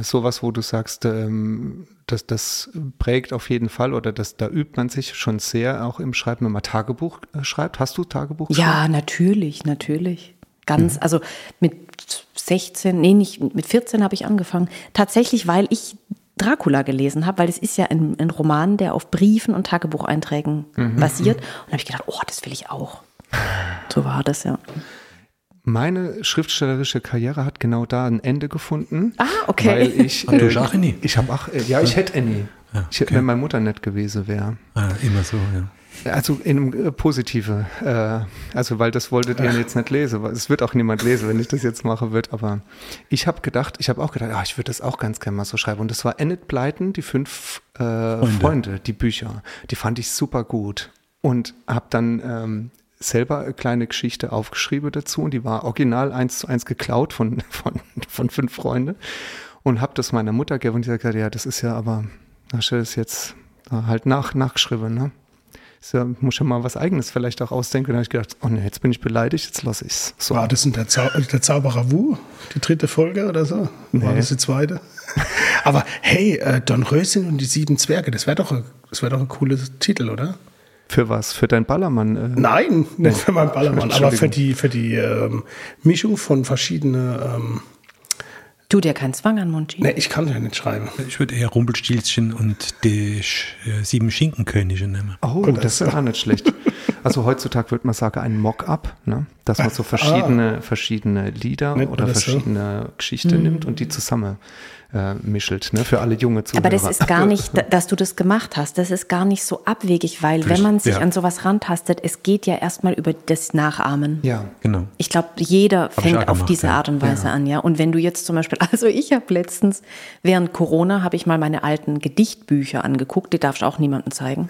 sowas, wo du sagst, ähm, das, das prägt auf jeden Fall oder das, da übt man sich schon sehr auch im Schreiben, wenn man Tagebuch schreibt? Hast du Tagebuch geschrieben? Ja, natürlich, natürlich. Ganz, mhm. also mit sechzehn, nee, nicht, mit vierzehn habe ich angefangen. Tatsächlich, weil ich Dracula gelesen habe, weil es ist ja ein, ein Roman, der auf Briefen und Tagebucheinträgen mhm. basiert. Und da habe ich gedacht, oh, das will ich auch. So war das, ja. Meine schriftstellerische Karriere hat genau da ein Ende gefunden. Ah, okay. Weil ich, äh, du auch Annie? Ich habe auch, äh, ja, ich hätte Annie. Ja, okay. Ich hätte, wenn meine Mutter nett gewesen wäre. Ah, immer so, ja. Also in einem äh, positive, äh, also weil das wolltet ihr jetzt nicht lesen, weil es wird auch niemand lesen, wenn ich das jetzt mache wird. Aber ich habe gedacht, ich habe auch gedacht, ah, ich würde das auch ganz gerne mal so schreiben. Und das war Enid Blyton, die fünf äh, Freunde. Freunde, die Bücher. Die fand ich super gut und habe dann ähm, selber eine kleine Geschichte aufgeschrieben dazu und die war original eins zu eins geklaut von, von, von fünf Freunden und habe das meiner Mutter gegeben und die sagt, ja, das ist ja aber, hast du das jetzt halt nach, nachgeschrieben, ne? Ich muss ja mal was Eigenes vielleicht auch ausdenken. Und da habe ich gedacht, oh ne, jetzt bin ich beleidigt, jetzt lasse ich es. So. War das in der, Zau- der Zauberer Wu, die dritte Folge oder so? Nee. War das die zweite? Aber hey, äh, Don Röschen und die sieben Zwerge, das wäre doch, wär doch ein cooler Titel, oder? Für was? Für deinen Ballermann? Äh? Nein, nicht für meinen Ballermann, aber für die, für die ähm, Mischung von verschiedenen. Ähm du dir keinen Zwang an, Monty. Nee, ich kann ja nicht schreiben. Ich würde eher Rumpelstilzchen und die äh, sieben Schinkenkönige nehmen. Oh, oh das, das ist auch nicht schlecht. Also heutzutage würde man sagen, ein Mock-up, ne? Dass man so verschiedene, ah. verschiedene Lieder nicht oder verschiedene so. Geschichten hm. nimmt und die zusammen äh, mischelt, ne? Für alle junge Zuhörer. Aber das ist gar nicht, dass du das gemacht hast, das ist gar nicht so abwegig, weil Richtig. Wenn man sich ja. an sowas rantastet, es geht ja erstmal über das Nachahmen. Ja, genau. Ich glaube, jeder hab fängt auf gemacht, diese ja. Art und Weise ja. an, ja. Und wenn du jetzt zum Beispiel, also ich habe letztens, während Corona, habe ich mal meine alten Gedichtbücher angeguckt, die darfst du auch niemandem zeigen.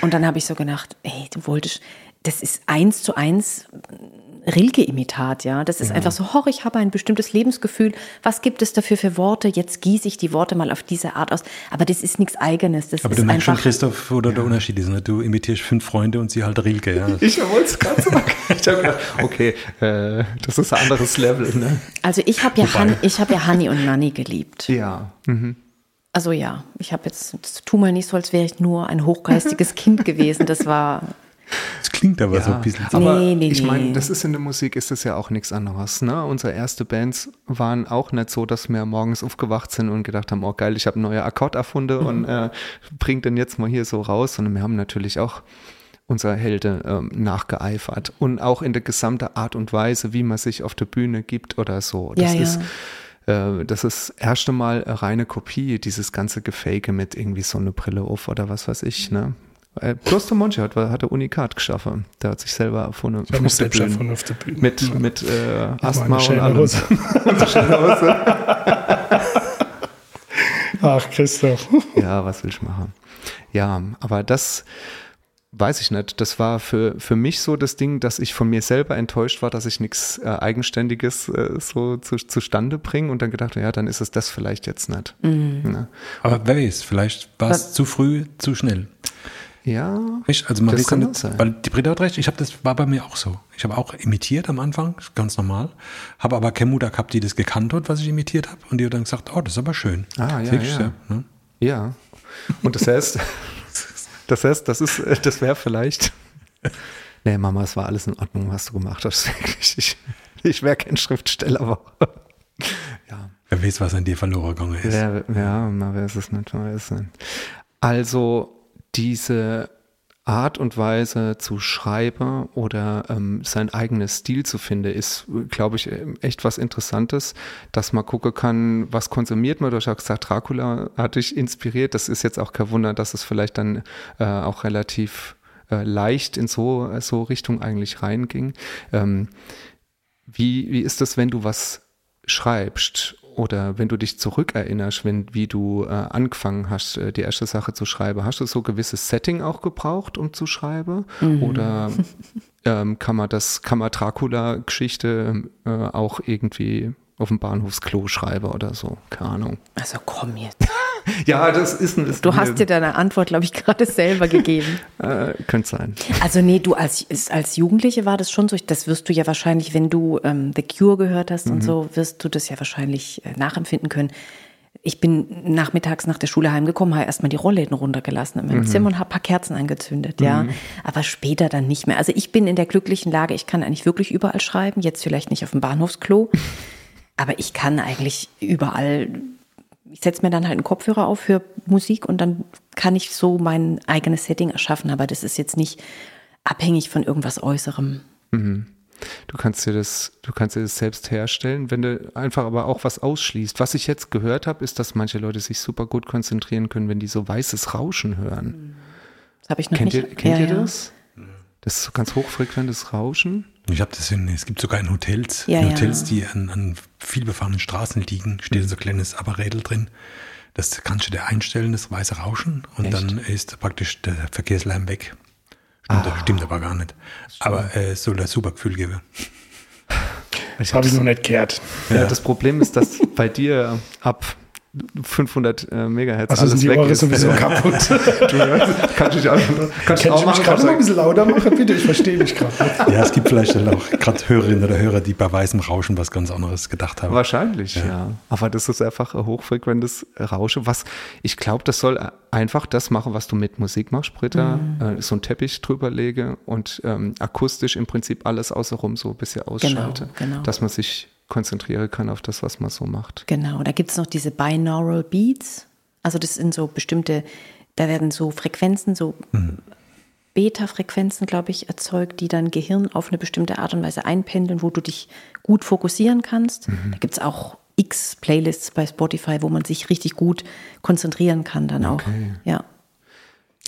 Und dann habe ich so gedacht, hey, du wolltest, das ist eins zu eins Rilke-Imitat, ja. Das ist ja. einfach so, hoch, ich habe ein bestimmtes Lebensgefühl. Was gibt es dafür für Worte? Jetzt gieße ich die Worte mal auf diese Art aus. Aber das ist nichts Eigenes. Das aber ist du merkst schon, Christoph, oder ja. der Unterschied ist, ne? Du imitierst fünf Freunde und sie halt Rilke, ja. Ich wollte es gerade sagen. Ich habe gedacht, okay, äh, das ist ein anderes Level, ne? Also ich habe ja, Han, ich hab ja Hanni und Nanni geliebt. Ja, mhm. Also ja, ich habe jetzt, tu mal nicht so, als wäre ich nur ein hochgeistiges Kind gewesen. Das war... Das klingt aber ja, so ein bisschen. Aber nee, nee, ich meine, das ist in der Musik, ist das ja auch nichts anderes. Ne? Unsere erste Bands waren auch nicht so, dass wir morgens aufgewacht sind und gedacht haben, oh geil, ich habe einen neuen Akkord erfunden mhm. und äh, bring den jetzt mal hier so raus. Und wir haben natürlich auch unser Helden ähm, nachgeeifert. Und auch in der gesamten Art und Weise, wie man sich auf der Bühne gibt oder so. Das ja, ist... Ja. Das ist das erste Mal reine Kopie, dieses ganze Gefake mit irgendwie so eine Brille auf oder was weiß ich. Ne? Bloß der Monchi hat, hat der Unikat geschaffen. Der hat sich selber erfunden. Ich habe mich selbst erfunden auf der Bühne. Mit, ja. mit äh, Asthma und alles. Ach, Christoph. Ja, was will ich machen? Ja, aber das... weiß ich nicht, das war für, für mich so das Ding, dass ich von mir selber enttäuscht war, dass ich nichts äh, Eigenständiges äh, so zu, zustande bringe und dann gedacht, ja, dann ist es das vielleicht jetzt nicht. Mhm. Ja. Aber wer weiß, vielleicht war es zu früh, zu schnell. Ja, also man das kann nicht, sein. Weil die Britta hat recht, ich habe das war bei mir auch so. Ich habe auch imitiert am Anfang, ganz normal, habe aber keine Mutter gehabt, die das gekannt hat, was ich imitiert habe und die hat dann gesagt, oh, das ist aber schön. Ah, ja, wirklich, ja. Ja, ne? Ja, und das heißt, das heißt, das ist, das wäre vielleicht, nee, Mama, es war alles in Ordnung, was du gemacht hast, wirklich, ich, ich wäre kein Schriftsteller, aber ja. Wer weiß, was an dir verloren gegangen ist. Ja, ja, man weiß es nicht, man weiß es nicht. Also, diese Art und Weise zu schreiben oder ähm, sein eigenes Stil zu finden, ist, glaube ich, echt was Interessantes, dass man gucken kann, was konsumiert man. Du hast ja gesagt, Dracula hat dich inspiriert. Das ist jetzt auch kein Wunder, dass es vielleicht dann äh, auch relativ äh, leicht in so, so Richtung eigentlich reinging. Ähm, wie, wie ist das, wenn du was schreibst? Oder wenn du dich zurückerinnerst, wenn, wie du äh, angefangen hast, äh, die erste Sache zu schreiben, hast du so ein gewisses Setting auch gebraucht, um zu schreiben? Mhm. Oder ähm, kann man das, kann man Dracula-Geschichte äh, auch irgendwie auf dem Bahnhofsklo schreiben oder so? Keine Ahnung. Also komm jetzt. Ja, das ist ein... Ist du hast dir deine Antwort, glaube ich, gerade selber gegeben. äh, könnte sein. Also nee, du als, als Jugendliche war das schon so, das wirst du ja wahrscheinlich, wenn du ähm, The Cure gehört hast und mhm. so, wirst du das ja wahrscheinlich äh, nachempfinden können. Ich bin nachmittags nach der Schule heimgekommen, habe erstmal die Rollläden runtergelassen in meinem mhm. Zimmer und habe ein paar Kerzen angezündet, ja. Mhm. Aber später dann nicht mehr. Also ich bin in der glücklichen Lage, ich kann eigentlich wirklich überall schreiben, jetzt vielleicht nicht auf dem Bahnhofsklo, aber ich kann eigentlich überall... Ich setze mir dann halt einen Kopfhörer auf für Musik und dann kann ich so mein eigenes Setting erschaffen, aber das ist jetzt nicht abhängig von irgendwas Äußerem. Mhm. Du kannst dir das, du kannst dir das selbst herstellen, wenn du einfach aber auch was ausschließt. Was ich jetzt gehört habe, ist, dass manche Leute sich super gut konzentrieren können, wenn die so weißes Rauschen hören. Das habe ich noch kennt nicht. Ihr, kennt ja, ihr das? Ja. Das ist so ganz hochfrequentes Rauschen. Ich habe das in, es gibt sogar in Hotels, ja, in Hotels, ja. die an, an vielbefahrenen Straßen liegen, steht so ein kleines Apparätel drin. Das kannst du dir einstellen, das weiße Rauschen. Und echt? Dann ist praktisch der Verkehrslärm weg. Stimmt, ah. stimmt aber gar nicht. Aber es äh, soll das super Gefühl geben. Das habe ich noch nicht gehört. Ja. Ja, das Problem ist, dass bei dir ab fünfhundert äh, Megahertz also alles weg Ohren ist. Also sind die Ohren sowieso kaputt. Du hörst, kannst du dich auch, kannst du auch machen, mich gerade mal ein bisschen lauter machen, bitte? Ich verstehe mich gerade. Ja, es gibt vielleicht auch gerade Hörerinnen oder Hörer, die bei weißem Rauschen was ganz anderes gedacht haben. Wahrscheinlich, ja. ja. Aber das ist einfach ein hochfrequentes Rauschen, was ich glaube, das soll einfach das machen, was du mit Musik machst, Britta. Mhm. Äh, so einen Teppich drüber lege und ähm, akustisch im Prinzip alles außenrum so ein bisschen ausschalte. Genau, genau. Dass man sich konzentriere kann auf das, was man so macht. Genau, da gibt es noch diese Binaural Beats. Also das sind so bestimmte, da werden so Frequenzen, so mhm. Beta-Frequenzen, glaube ich, erzeugt, die dein Gehirn auf eine bestimmte Art und Weise einpendeln, wo du dich gut fokussieren kannst. Mhm. Da gibt es auch x Playlists bei Spotify, wo man sich richtig gut konzentrieren kann dann okay. auch. Ja.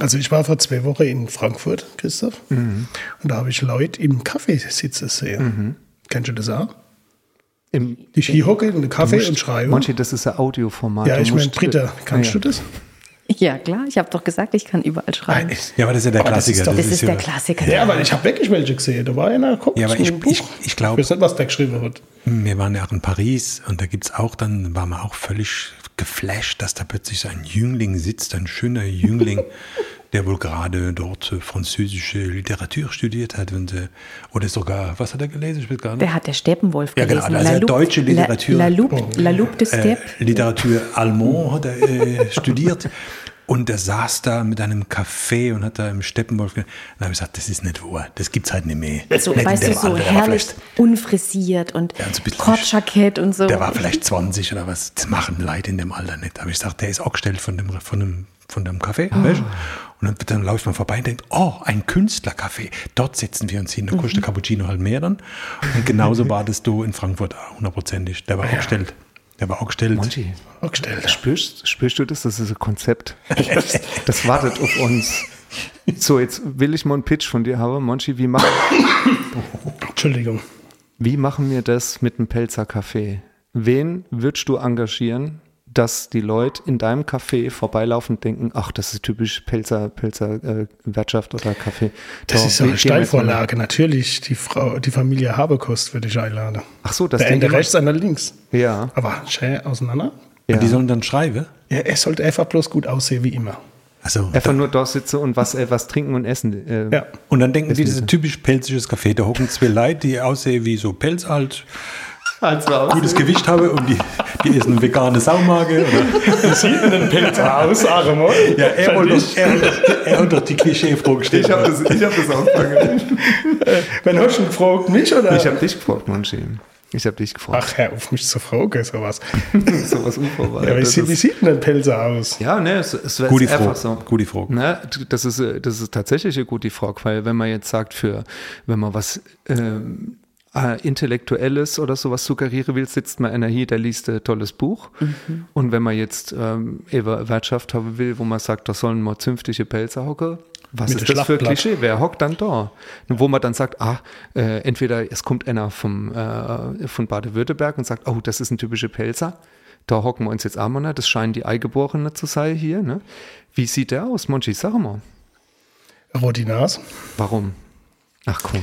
Also ich war vor zwei Wochen in Frankfurt, Christoph, mhm. und da habe ich Leute im Kaffee sitzen sehen. Mhm. Kennst du das auch? Im, ich hier hocke in den Kaffee musst, und schreibe. Monty, das ist ein Audioformat. Ja, ich meine, Britta, kannst ja. du das? Ja, klar, ich habe doch gesagt, ich kann überall schreiben. Nein, ja, aber das ist ja der aber Klassiker. Das ist, doch, das das ist, ist der Klassiker. Ja, aber ich habe wirklich welche gesehen. Da war einer, guck, ja, aber ich, Buch. Ich, ich glaube, ich weiß nicht, was der geschrieben hat. Wir waren ja auch in Paris und da gibt es auch, dann waren wir auch völlig geflasht, dass da plötzlich so ein Jüngling sitzt, ein schöner Jüngling, der wohl gerade dort französische Literatur studiert hat und, oder sogar, was hat er gelesen? Ich weiß gar nicht. Der hat der Steppenwolf gelesen. Ja, genau, also La Loup, deutsche Literatur. La, La Loup, oh. La Loup de Steppe. Äh, Literatur allemand hat er äh, studiert und er saß da mit einem Kaffee und hat da im Steppenwolf gelesen. Dann habe ich gesagt, das ist nicht wahr, das gibt's halt nicht mehr. Also, nicht weißt du, so Alter, herrlich unfrisiert und ja, so Korbjackett und so. Der war vielleicht zwanzig oder was, das machen Leute in dem Alter nicht. Da habe ich gesagt, der ist auch gestellt von dem, von dem von deinem Kaffee, oh. weißt? Und dann, dann laufe ich mal vorbei und denke, oh, ein Künstlerkaffee, dort setzen wir uns hin, da kostet mhm. der Cappuccino halt mehr dann. Und genauso war das du in Frankfurt hundertprozentig, der war ja. auch gestellt. Der war auch gestellt. Monty, auch gestellt. Spürst, spürst du das? Das ist ein Konzept. Das, das wartet auf uns. So, jetzt will ich mal einen Pitch von dir haben. Monty, wie machen oh, Entschuldigung. Wie machen wir das mit einem Pfälzer Kaffee? Wen würdest du engagieren, dass die Leute in deinem Café vorbeilaufen und denken, ach, das ist typisch Pfälzer, Pfälzer äh, Wirtschaft oder Café. Das so, ist so eine Steilvorlage. Natürlich, die Frau, die Familie Habekost würde ich einladen. Ach so, das der Ende rechts, einer links. Ja. Aber schön auseinander. Ja. Und die sollen dann schreiben? Ja, er sollte einfach bloß gut aussehen, wie immer. Also, einfach nur da sitzen und was, äh, was trinken und essen. Äh, ja. Und dann denken sie, das ist ein typisch pelzisches Café. Da hocken zwei Leute, die aussehen wie so Pelz halt. Gutes Gewicht habe und die, die ist eine vegane Saumage. Wie sieht denn ein Pelzer aus, Arme? Ja, er hat doch, doch die Klischee-Frage gestellt. Ich habe das, hab das angefangen. Wenn hast du gefragt, mich oder? Ich habe dich gefragt, Monchi. Ich habe dich gefragt. Ach, hör auf mich zu fragen, sowas. Sowas unvorbereitet. Ja, wie, ist, wie sieht denn ein Pelzer aus? Ja, ne, es, es wäre einfach so. Gute Frage. Na, das, ist, das ist tatsächlich eine gute Frage, weil wenn man jetzt sagt, für, wenn man was... Ähm, Uh, Intellektuelles oder sowas suggerieren will, sitzt man einer hier, der liest ein tolles Buch. Mhm. Und wenn man jetzt ähm, eben Wirtschaft haben will, wo man sagt, da sollen mal zünftige Pelzer hocken, was mit ist das für Klischee? Wer hockt dann da? Und wo man dann sagt, ah, äh, entweder es kommt einer vom, äh, von Baden-Württemberg und sagt, oh, das ist ein typischer Pelzer. Da hocken wir uns jetzt an, das scheinen die Eingeborenen zu sein hier. Ne? Wie sieht der aus, Monchi? Sag mal. Rodinas. Warum? Ach komm.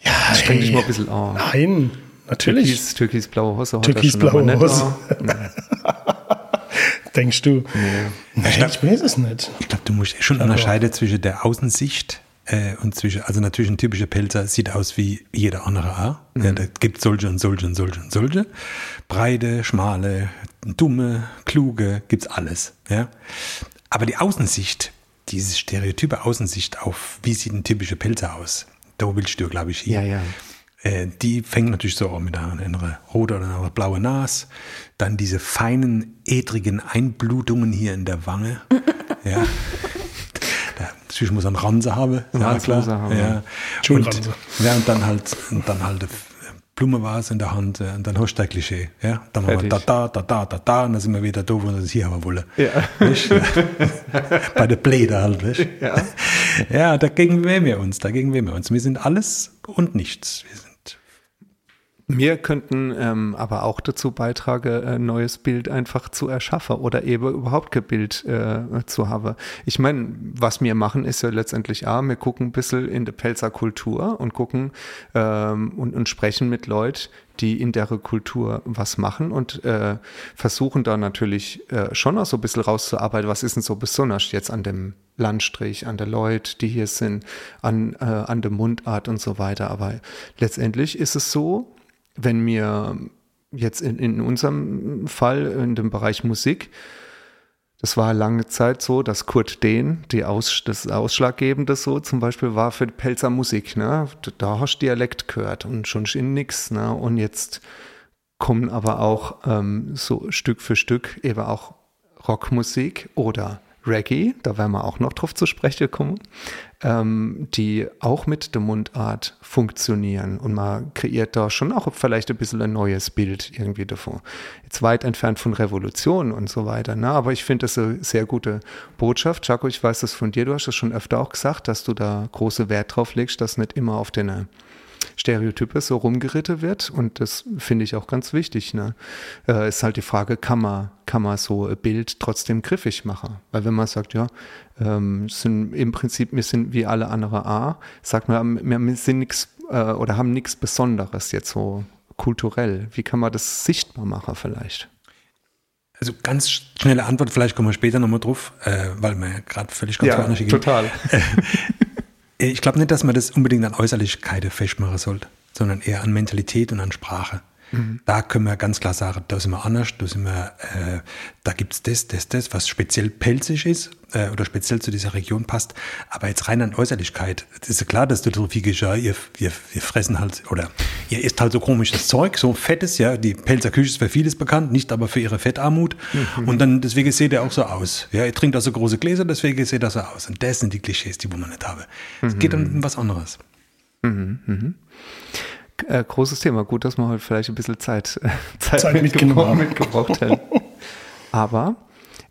Ja, das streng dich mal ein bisschen an. Nein, natürlich. Türkis, türkisblaue Hose. Türkisblaue Hose. Nee. Denkst du? Nee. Nee, ich, glaub, ich weiß es nicht. Ich glaube, du musst schon unterscheiden zwischen der Außensicht äh, und zwischen, also natürlich ein typischer Pelzer sieht aus wie jeder andere auch. Mhm. Ja, da gibt es solche und solche und solche und solche. Breite, schmale, dumme, kluge, gibt's alles. Ja? Aber die Außensicht, diese stereotype Außensicht auf, wie sieht ein typischer Pelzer aus? Da willst du, glaube ich, hier. Ja, ja. Äh, die fängt natürlich so auch mit einer roten oder einer blauen Nase. Dann diese feinen, edrigen Einblutungen hier in der Wange. Ja. Ich muss einen Ranse haben. Ja, klar. Haben, ja. Ja. Und, ja, und dann halt, und dann halt Blumenvase in der Hand und dann hast du ein Klischee. Ja? Dann machen wir da, da, da, da, da, da und dann sind wir wieder da, wo wir das hier haben wollen. Ja. Weißt? Ja. Bei der Bläder halt. Weißt? Ja. Ja, dagegen wehren wir uns, dagegen wehren wir uns. Wir sind alles und nichts. Wir sind. Wir könnten ähm, aber auch dazu beitragen, ein neues Bild einfach zu erschaffen oder eben überhaupt kein Bild äh, zu haben. Ich meine, was wir machen, ist ja letztendlich auch, wir gucken ein bisschen in die Pfälzer Kultur und gucken ähm, und, und sprechen mit Leuten, die in der Kultur was machen und äh, versuchen da natürlich äh, schon auch so ein bisschen rauszuarbeiten, was ist denn so besonders jetzt an dem Landstrich, an der Leut, die hier sind, an, äh, an der Mundart und so weiter. Aber letztendlich ist es so, wenn wir jetzt in, in unserem Fall in dem Bereich Musik, das war lange Zeit so, dass Kurt Dehn, die Aus, das Ausschlaggebende so zum Beispiel war für die Pfälzer Musik. Ne? Da hast du Dialekt gehört und schon in nix. Ne? Und jetzt kommen aber auch ähm, so Stück für Stück eben auch Rockmusik oder Reggae, da werden wir auch noch drauf zu sprechen kommen, ähm, die auch mit der Mundart funktionieren. Und man kreiert da schon auch vielleicht ein bisschen ein neues Bild irgendwie davon. Jetzt weit entfernt von Revolution und so weiter. Ne? Aber ich finde das eine sehr gute Botschaft. Chako, ich weiß das von dir, du hast das schon öfter auch gesagt, dass du da große Wert drauf legst, dass nicht immer auf den Stereotype so rumgeritten wird und das finde ich auch ganz wichtig. Ne? Äh, ist halt die Frage, kann man, kann man so ein Bild trotzdem griffig machen? Weil wenn man sagt, ja, ähm, sind im Prinzip, wir sind wie alle anderen A, sagt man, wir sind nichts äh, oder haben nichts Besonderes jetzt so kulturell. Wie kann man das sichtbar machen vielleicht? Also ganz schnelle Antwort, vielleicht kommen wir später nochmal drauf, äh, weil wir ja gerade völlig ganz woanders gehen. Ja, total. Ich glaube nicht, dass man das unbedingt an Äußerlichkeiten festmachen sollte, sondern eher an Mentalität und an Sprache. Mhm. Da können wir ganz klar sagen, da sind wir anders, da sind wir, äh, da gibt's das, das, das, was speziell pelzig ist äh, oder speziell zu dieser Region passt. Aber jetzt rein an Äußerlichkeit, das ist ja klar, dass du drauf gehst, ja, ihr, ihr, ihr fressen halt, oder ihr isst halt so komisches Zeug, so fettes, ja, die Pelzer Küche ist für vieles bekannt, nicht aber für ihre Fettarmut. Mhm. Und dann, deswegen seht ihr auch so aus. Ja, ihr trinkt auch so große Gläser, deswegen seht ihr so aus. Und das sind die Klischees, die wo man nicht habe. Mhm. Es geht um was anderes. Mhm, mhm. Äh, großes Thema. Gut, dass wir heute vielleicht ein bisschen Zeit, äh, Zeit, Zeit mitgebraucht, mitgebraucht haben. Aber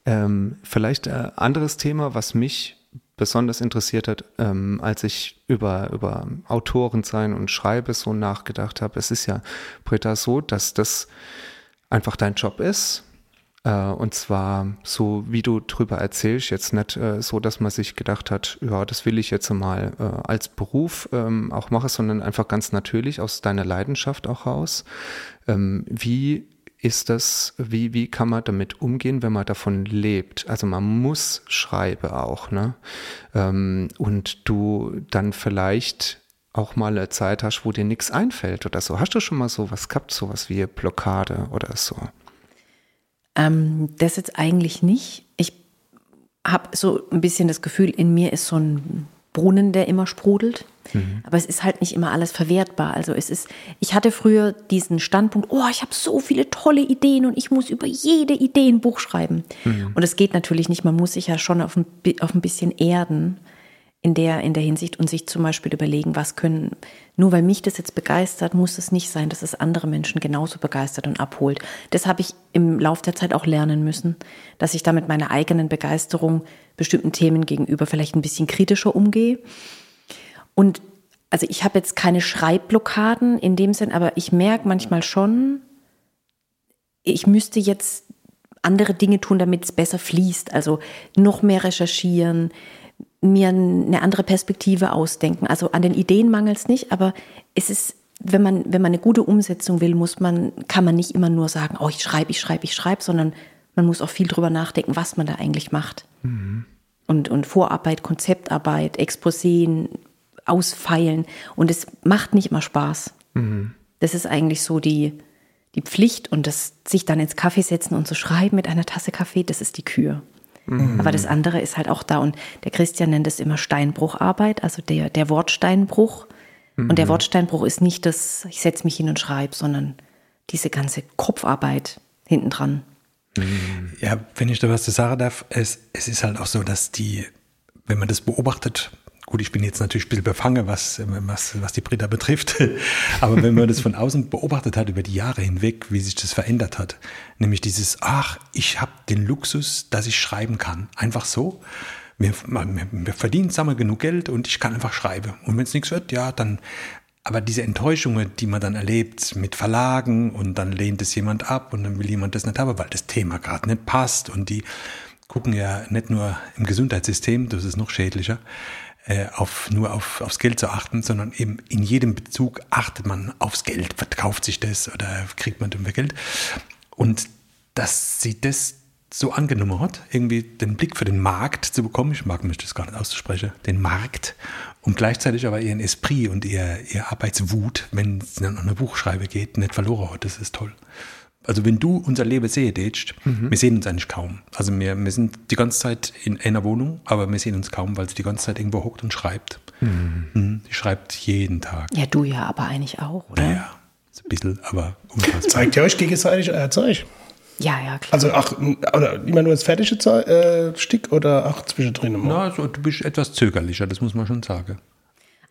ähm, vielleicht ein äh, anderes Thema, was mich besonders interessiert hat, ähm, als ich über, über Autoren sein und Schreibe so nachgedacht habe. Es ist ja, Britta, so, dass das einfach dein Job ist. Äh, und zwar so, wie du drüber erzählst, jetzt nicht äh, so, dass man sich gedacht hat, ja, das will ich jetzt mal äh, als Beruf ähm, auch machen, sondern einfach ganz natürlich aus deiner Leidenschaft auch raus. Ähm, wie ist das, wie, wie kann man damit umgehen, wenn man davon lebt? Also man muss schreiben auch, ne? Ähm, und du dann vielleicht auch mal eine Zeit hast, wo dir nichts einfällt oder so. Hast du schon mal sowas gehabt, sowas wie Blockade oder so? Ähm, das jetzt eigentlich nicht. Ich habe so ein bisschen das Gefühl, in mir ist so ein Brunnen, der immer sprudelt. Mhm. Aber es ist halt nicht immer alles verwertbar. Also es ist, ich hatte früher diesen Standpunkt, oh, ich habe so viele tolle Ideen und ich muss über jede Idee ein Buch schreiben. Mhm. Und das geht natürlich nicht. Man muss sich ja schon auf ein, auf ein bisschen erden in der, in der Hinsicht und sich zum Beispiel überlegen, was können, nur weil mich das jetzt begeistert, muss es nicht sein, dass es andere Menschen genauso begeistert und abholt. Das habe ich im Laufe der Zeit auch lernen müssen, dass ich da mit meiner eigenen Begeisterung bestimmten Themen gegenüber vielleicht ein bisschen kritischer umgehe. Und also ich habe jetzt keine Schreibblockaden in dem Sinn, aber ich merke manchmal schon, ich müsste jetzt andere Dinge tun, damit es besser fließt. Also noch mehr recherchieren, mir eine andere Perspektive ausdenken. Also an den Ideen mangelt es nicht, aber es ist, wenn man, wenn man eine gute Umsetzung will, muss man, kann man nicht immer nur sagen, oh, ich schreibe, ich schreibe, ich schreibe, sondern man muss auch viel drüber nachdenken, was man da eigentlich macht. Mhm. Und, und Vorarbeit, Konzeptarbeit, Exposé, ausfeilen. Und es macht nicht immer Spaß. Mhm. Das ist eigentlich so die, die Pflicht. Und das sich dann ins Kaffee setzen und zu schreiben mit einer Tasse Kaffee, das ist die Kür. Mhm. Aber das andere ist halt auch da. Und der Christian nennt es immer Steinbrucharbeit, also der, der Wortsteinbruch. Mhm. Und der Wortsteinbruch ist nicht das, ich setze mich hin und schreibe, sondern diese ganze Kopfarbeit hintendran. Mhm. Ja, wenn ich da was zu sagen darf, es, es ist halt auch so, dass die, wenn man das beobachtet, gut, ich bin jetzt natürlich ein bisschen befangen, was, was, was die Britta betrifft. Aber wenn man das von außen beobachtet hat über die Jahre hinweg, wie sich das verändert hat, nämlich dieses, ach, ich habe den Luxus, dass ich schreiben kann. Einfach so. Wir, wir verdienen zusammen genug Geld und ich kann einfach schreiben. Und wenn es nichts wird, ja, dann. Aber diese Enttäuschungen, die man dann erlebt mit Verlagen und dann lehnt es jemand ab und dann will jemand das nicht haben, weil das Thema gerade nicht passt. Und die gucken ja nicht nur im Gesundheitssystem, das ist noch schädlicher, auf, nur auf, aufs Geld zu achten, sondern eben in jedem Bezug achtet man aufs Geld, verkauft sich das oder kriegt man dafür Geld. Und dass sie das so angenommen hat, irgendwie den Blick für den Markt zu bekommen, ich mag mich das gar nicht auszusprechen, den Markt und gleichzeitig aber ihren Esprit und ihr, ihr Arbeitswut, wenn es dann an eine Buchschreibe geht, nicht verloren hat, das ist toll. Also wenn du unser Leben siehst, mhm. wir sehen uns eigentlich kaum. Also wir, wir sind die ganze Zeit in einer Wohnung, aber wir sehen uns kaum, weil sie die ganze Zeit irgendwo hockt und schreibt. Mhm. Sie schreibt jeden Tag. Ja, du ja, aber eigentlich auch, oder? Naja, so ein bisschen, aber unfassbar. Zeigt ihr euch gegenseitig euer Zeug? Ja, ja, klar. Also ach, oder immer nur das fertige Zeug, äh, Stück oder ach, zwischendrin immer? Na, also, du bist etwas zögerlicher, das muss man schon sagen.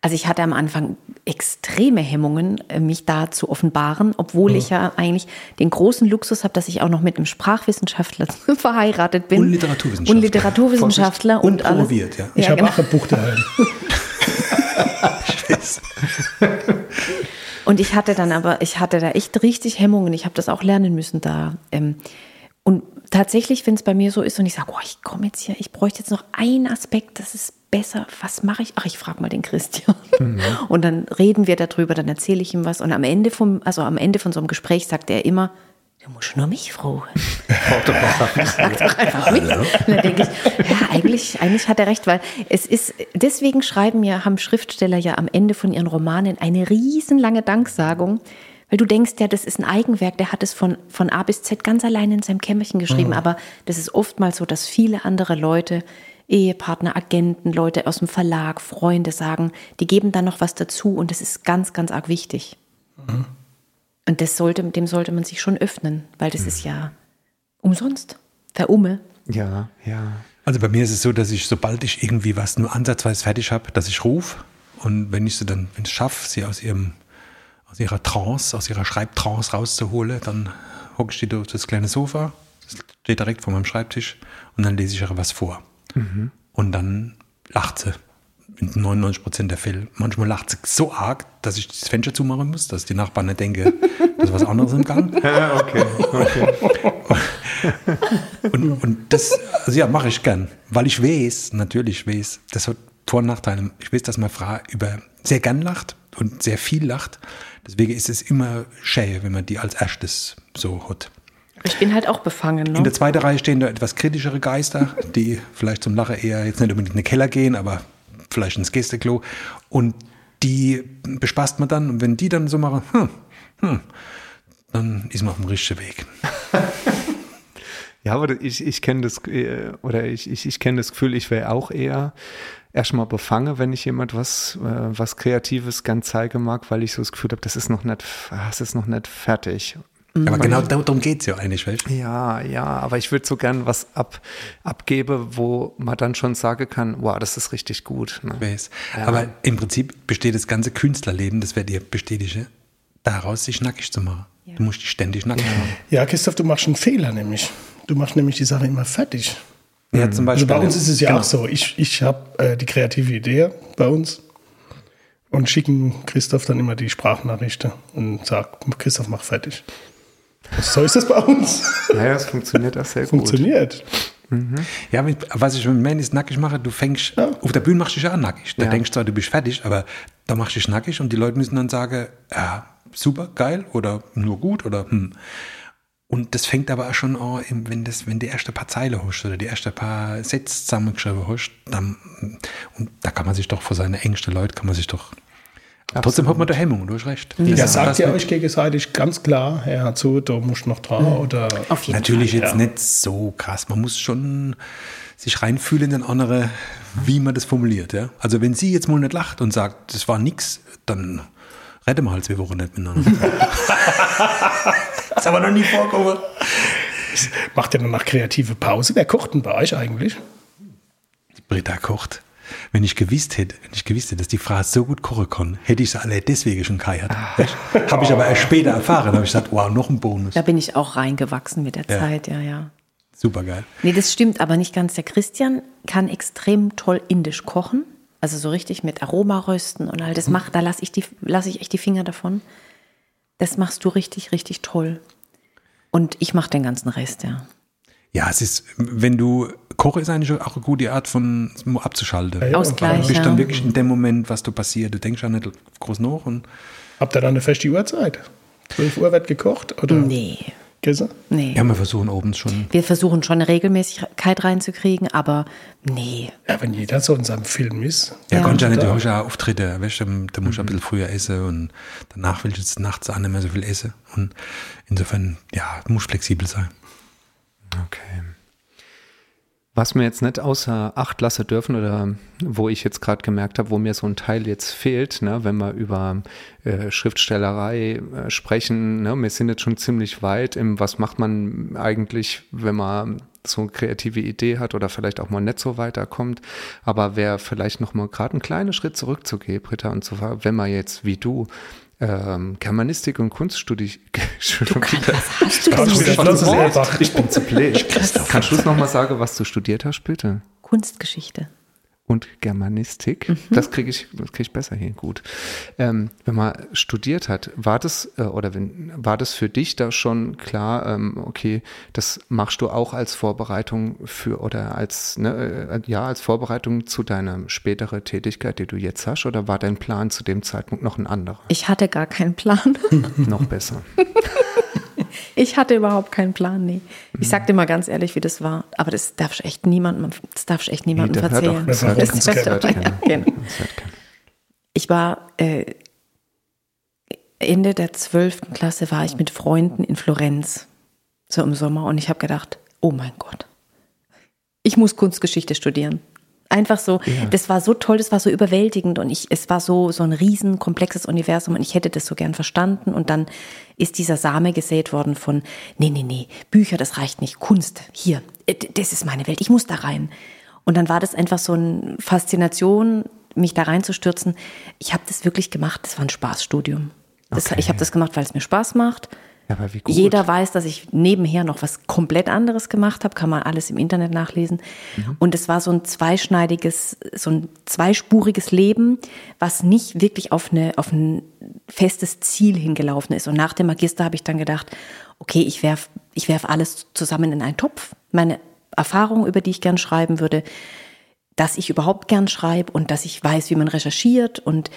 Also ich hatte am Anfang extreme Hemmungen, mich da zu offenbaren, obwohl ja. ich ja eigentlich den großen Luxus habe, dass ich auch noch mit einem Sprachwissenschaftler verheiratet bin. Und Literaturwissenschaftler. Und Literaturwissenschaftler. Und, und promoviert, ja. Ich ja, habe genau. auch ein Buch daheim. Und ich hatte dann aber, ich hatte da echt richtig Hemmungen. Ich habe das auch lernen müssen da. Und tatsächlich, wenn es bei mir so ist und ich sage, oh, ich komme jetzt hier, ich bräuchte jetzt noch einen Aspekt, das ist besser, was mache ich? Ach, ich frage mal den Christian. Mhm. Und dann reden wir darüber, dann erzähle ich ihm was. Und am Ende vom, also am Ende von so einem Gespräch sagt er immer, du musst nur mich fragen. Sag doch einfach mich. Und dann denke ich, ja, eigentlich, eigentlich hat er recht, weil es ist, deswegen schreiben ja, haben Schriftsteller ja am Ende von ihren Romanen eine riesenlange Danksagung. Weil du denkst ja, das ist ein Eigenwerk, der hat es von, von A bis Z ganz alleine in seinem Kämmerchen geschrieben. Mhm. Aber das ist oftmals so, dass viele andere Leute, Ehepartner, Agenten, Leute aus dem Verlag, Freunde sagen, die geben dann noch was dazu und das ist ganz, ganz arg wichtig. Mhm. Und das sollte, dem sollte man sich schon öffnen, weil das mhm. ist ja umsonst, der Umme. Ja, ja. Also bei mir ist es so, dass ich, sobald ich irgendwie was nur ansatzweise fertig habe, dass ich rufe und wenn ich sie dann, wenn ich es schaffe, sie aus ihrem aus ihrer Trance, aus ihrer Schreibtrance rauszuholen, dann hocke ich die auf das kleine Sofa, das steht direkt vor meinem Schreibtisch und dann lese ich ihr was vor. Mhm. Und dann lacht sie in neunundneunzig Prozent der Fälle. Manchmal lacht sie so arg, dass ich das Fenster zumachen muss, dass die Nachbarn nicht denken, das ist was anderes im Gang. Ja, okay, okay. Und, und das, also ja, mache ich gern, weil ich weiß, natürlich weiß, das hat Vor- und Nachteile. Ich weiß, dass meine Frau über sehr gern lacht und sehr viel lacht. Deswegen ist es immer schön, wenn man die als erstes so hat. Ich bin halt auch befangen. Ne? In der zweiten Reihe stehen da etwas kritischere Geister, die vielleicht zum Lachen eher jetzt nicht unbedingt in den Keller gehen, aber vielleicht ins Gästeklo. Und die bespaßt man dann. Und wenn die dann so machen, hm, hm, dann ist man auf dem richtigen Weg. Ja, aber ich, ich kenne das, oder ich, ich, ich kenne das Gefühl, ich wäre auch eher erstmal befangen, wenn ich jemand was, was Kreatives gern zeigen mag, weil ich so das Gefühl habe, das ist noch nicht, das ist noch nicht fertig. Ja, aber genau darum geht es ja eigentlich, weißt du? Ja, ja, aber ich würde so gern was ab, abgeben, wo man dann schon sagen kann, wow, das ist richtig gut. Ne? Ich weiß. Ja. Aber im Prinzip besteht das ganze Künstlerleben, das wäre dir bestätige, daraus sich nackig zu machen. Ja. Du musst dich ständig nackig machen. Ja, Christoph, du machst einen Fehler nämlich. Du machst nämlich die Sache immer fertig. Ja, zum Beispiel. Also bei uns ist es ja genau. auch so, ich, ich habe äh, die kreative Idee bei uns. Und schicken Christoph dann immer die Sprachnachrichten und sagt, Christoph, mach fertig. So ist das bei uns. Naja, es funktioniert auch sehr gut. Funktioniert. Mhm. Ja, was ich mit Mannis nackig mache, du fängst, ja. auf der Bühne machst du dich auch nackig. Da ja. denkst du zwar, du bist fertig, aber da machst du dich nackig und die Leute müssen dann sagen, ja, super, geil oder nur gut oder hm. Und das fängt aber auch schon an, wenn, das, wenn die erste paar Zeilen hast oder die erste paar Sätze zusammengeschrieben hast, dann, und da kann man sich doch vor seine engsten Leute, kann man sich doch, absolut. Trotzdem hat man da Hemmung, du hast recht. Ja, das sagt ihr euch gegenseitig ganz klar, ja, zu, da musst du noch dran mhm. oder. Auf jeden Natürlich Fall, jetzt ja. nicht so krass, man muss schon sich reinfühlen in den anderen, wie man das formuliert, ja. Also wenn sie jetzt mal nicht lacht und sagt, das war nix, dann reden wir halt zwei Wochen nicht miteinander. Das ist aber noch nie vorgekommen. Macht ihr danach kreative Pause? Wer kocht denn bei euch eigentlich? Britta kocht. Wenn ich gewusst hätte, wenn ich gewusst hätte, dass die Frau so gut kochen kann, hätte ich sie alle deswegen schon geheiert. Ah. Habe ich aber erst später erfahren. Da habe ich gesagt, wow, noch ein Bonus. Da bin ich auch reingewachsen mit der ja. Zeit, ja, ja. Super geil. Nee, das stimmt aber nicht ganz. Der Christian kann extrem toll indisch kochen. Also so richtig mit Aromarösten und all das. Macht, da lasse ich, lass ich echt die Finger davon. Das machst du richtig, richtig toll. Und ich mache den ganzen Rest, ja. Ja, es ist, wenn du kochst, ist eigentlich auch eine gute Art, von abzuschalten. Ja, ja. Ausgleich, du bist dann ja. wirklich in dem Moment, was du passiert. Du denkst ja nicht groß nach. Und habt ihr dann eine feste Uhrzeit? zwölf Uhr wird gekocht? Oder? Nee. Gäse? Nee. Ja, wir versuchen abends schon. Wir versuchen schon eine Regelmäßigkeit reinzukriegen, aber nee. Ja, wenn jeder so in seinem Film ist. Ja, kannst ja nicht, du hast ja Auftritte, weißt du, da musst du mhm. ein bisschen früher essen und danach willst du jetzt nachts auch nicht mehr so viel essen. Und insofern, ja, du musst flexibel sein. Okay. Was wir jetzt nicht außer Acht lassen dürfen oder wo ich jetzt gerade gemerkt habe, wo mir so ein Teil jetzt fehlt, ne, wenn wir über äh, Schriftstellerei äh, sprechen, ne, wir sind jetzt schon ziemlich weit im, was macht man eigentlich, wenn man so eine kreative Idee hat oder vielleicht auch mal nicht so weiterkommt, aber wäre vielleicht nochmal gerade einen kleinen Schritt zurückzugehen, Britta, und so, wenn man jetzt wie du Ähm, Germanistik und Kunst studiert. Du kannst, hast du das gesagt? Ich bin zu blöd. Kannst du es nochmal sagen, was du studiert hast, bitte? Kunstgeschichte. Und Germanistik. Mhm. Das kriege ich, das krieg ich besser hin. Gut. Ähm, wenn man studiert hat, war das, äh, oder wenn, war das für dich da schon klar, ähm, okay, das machst du auch als Vorbereitung für, oder als, ne, äh, ja, als Vorbereitung zu deiner späteren Tätigkeit, die du jetzt hast, oder war dein Plan zu dem Zeitpunkt noch ein anderer? Ich hatte gar keinen Plan. Noch besser. Ich hatte überhaupt keinen Plan, nee. Ich sag dir mal ganz ehrlich, wie das war. Aber das darfst du echt niemandem, das darfst du echt niemandem nee, erzählen. Das, das, das ist das Beste. Ja, genau. Ich war äh, Ende der zwölften Klasse war ich mit Freunden in Florenz, so im Sommer. Und ich habe gedacht, oh mein Gott, ich muss Kunstgeschichte studieren. Einfach so, ja. Das war so toll, das war so überwältigend und ich, es war so, so ein riesen komplexes Universum und ich hätte das so gern verstanden und dann ist dieser Same gesät worden von, nee, nee, nee, Bücher, das reicht nicht, Kunst, hier, das ist meine Welt, ich muss da rein. Und dann war das einfach so eine Faszination, mich da reinzustürzen. Ich habe das wirklich gemacht, das war ein Spaßstudium. Das, okay. Ich habe das gemacht, weil es mir Spaß macht, Ja, aber wie gut. Jeder weiß, dass ich nebenher noch was komplett anderes gemacht habe, kann man alles im Internet nachlesen. Mhm. Und es war so ein zweischneidiges, so ein zweispuriges Leben, was nicht wirklich auf, eine, auf ein festes Ziel hingelaufen ist. Und nach dem Magister habe ich dann gedacht, okay, ich werf, ich werf alles zusammen in einen Topf. Meine Erfahrung, über die ich gern schreiben würde, dass ich überhaupt gern schreibe und dass ich weiß, wie man recherchiert. Und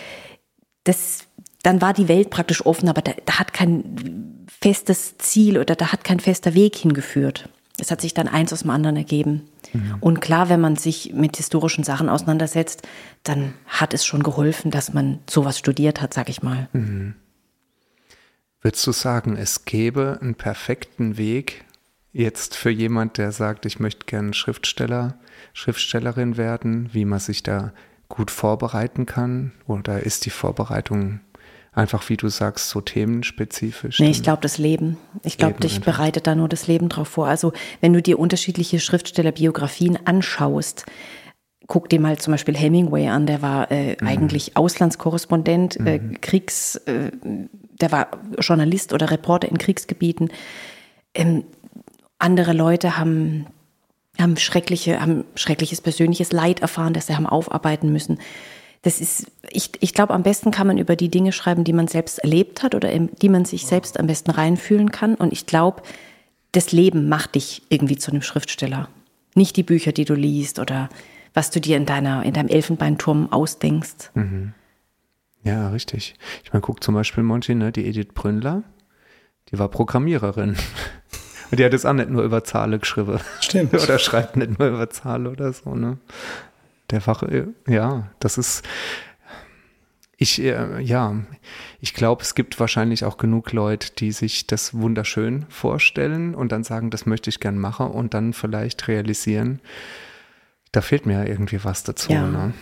das, dann war die Welt praktisch offen, aber da, da hat kein festes Ziel oder da hat kein fester Weg hingeführt. Es hat sich dann eins aus dem anderen ergeben. Mhm. Und klar, wenn man sich mit historischen Sachen auseinandersetzt, dann hat es schon geholfen, dass man sowas studiert hat, sag ich mal. Mhm. Würdest du sagen, es gäbe einen perfekten Weg jetzt für jemand, der sagt, ich möchte gerne Schriftsteller, Schriftstellerin werden, wie man sich da gut vorbereiten kann? Oder ist die Vorbereitung einfach, wie du sagst, so themenspezifisch? Nee, ich glaube, das Leben. Ich glaube, dich bereitet da nur das Leben drauf vor. Also wenn du dir unterschiedliche Schriftstellerbiografien anschaust, guck dir mal zum Beispiel Hemingway an, der war äh, mhm. eigentlich Auslandskorrespondent, mhm. äh, Kriegs, äh, der war Journalist oder Reporter in Kriegsgebieten. Ähm, andere Leute haben, haben, schreckliche, haben schreckliches persönliches Leid erfahren, das sie haben aufarbeiten müssen. Das ist, ich, ich glaube, am besten kann man über die Dinge schreiben, die man selbst erlebt hat oder in die man sich selbst am besten reinfühlen kann. Und ich glaube, das Leben macht dich irgendwie zu einem Schriftsteller. Nicht die Bücher, die du liest oder was du dir in, deiner, in deinem Elfenbeinturm ausdenkst. Mhm. Ja, richtig. Ich meine, guck zum Beispiel, Monty, ne, die Edith Bründler, die war Programmiererin. Und die hat es auch nicht nur über Zahlen geschrieben. Stimmt. Oder schreibt nicht nur über Zahlen oder so, ne? Der Fache, ja, das ist, ich, ja, ich glaube, es gibt wahrscheinlich auch genug Leute, die sich das wunderschön vorstellen und dann sagen, das möchte ich gern machen und dann vielleicht realisieren, da fehlt mir ja irgendwie was dazu, ja. Ne?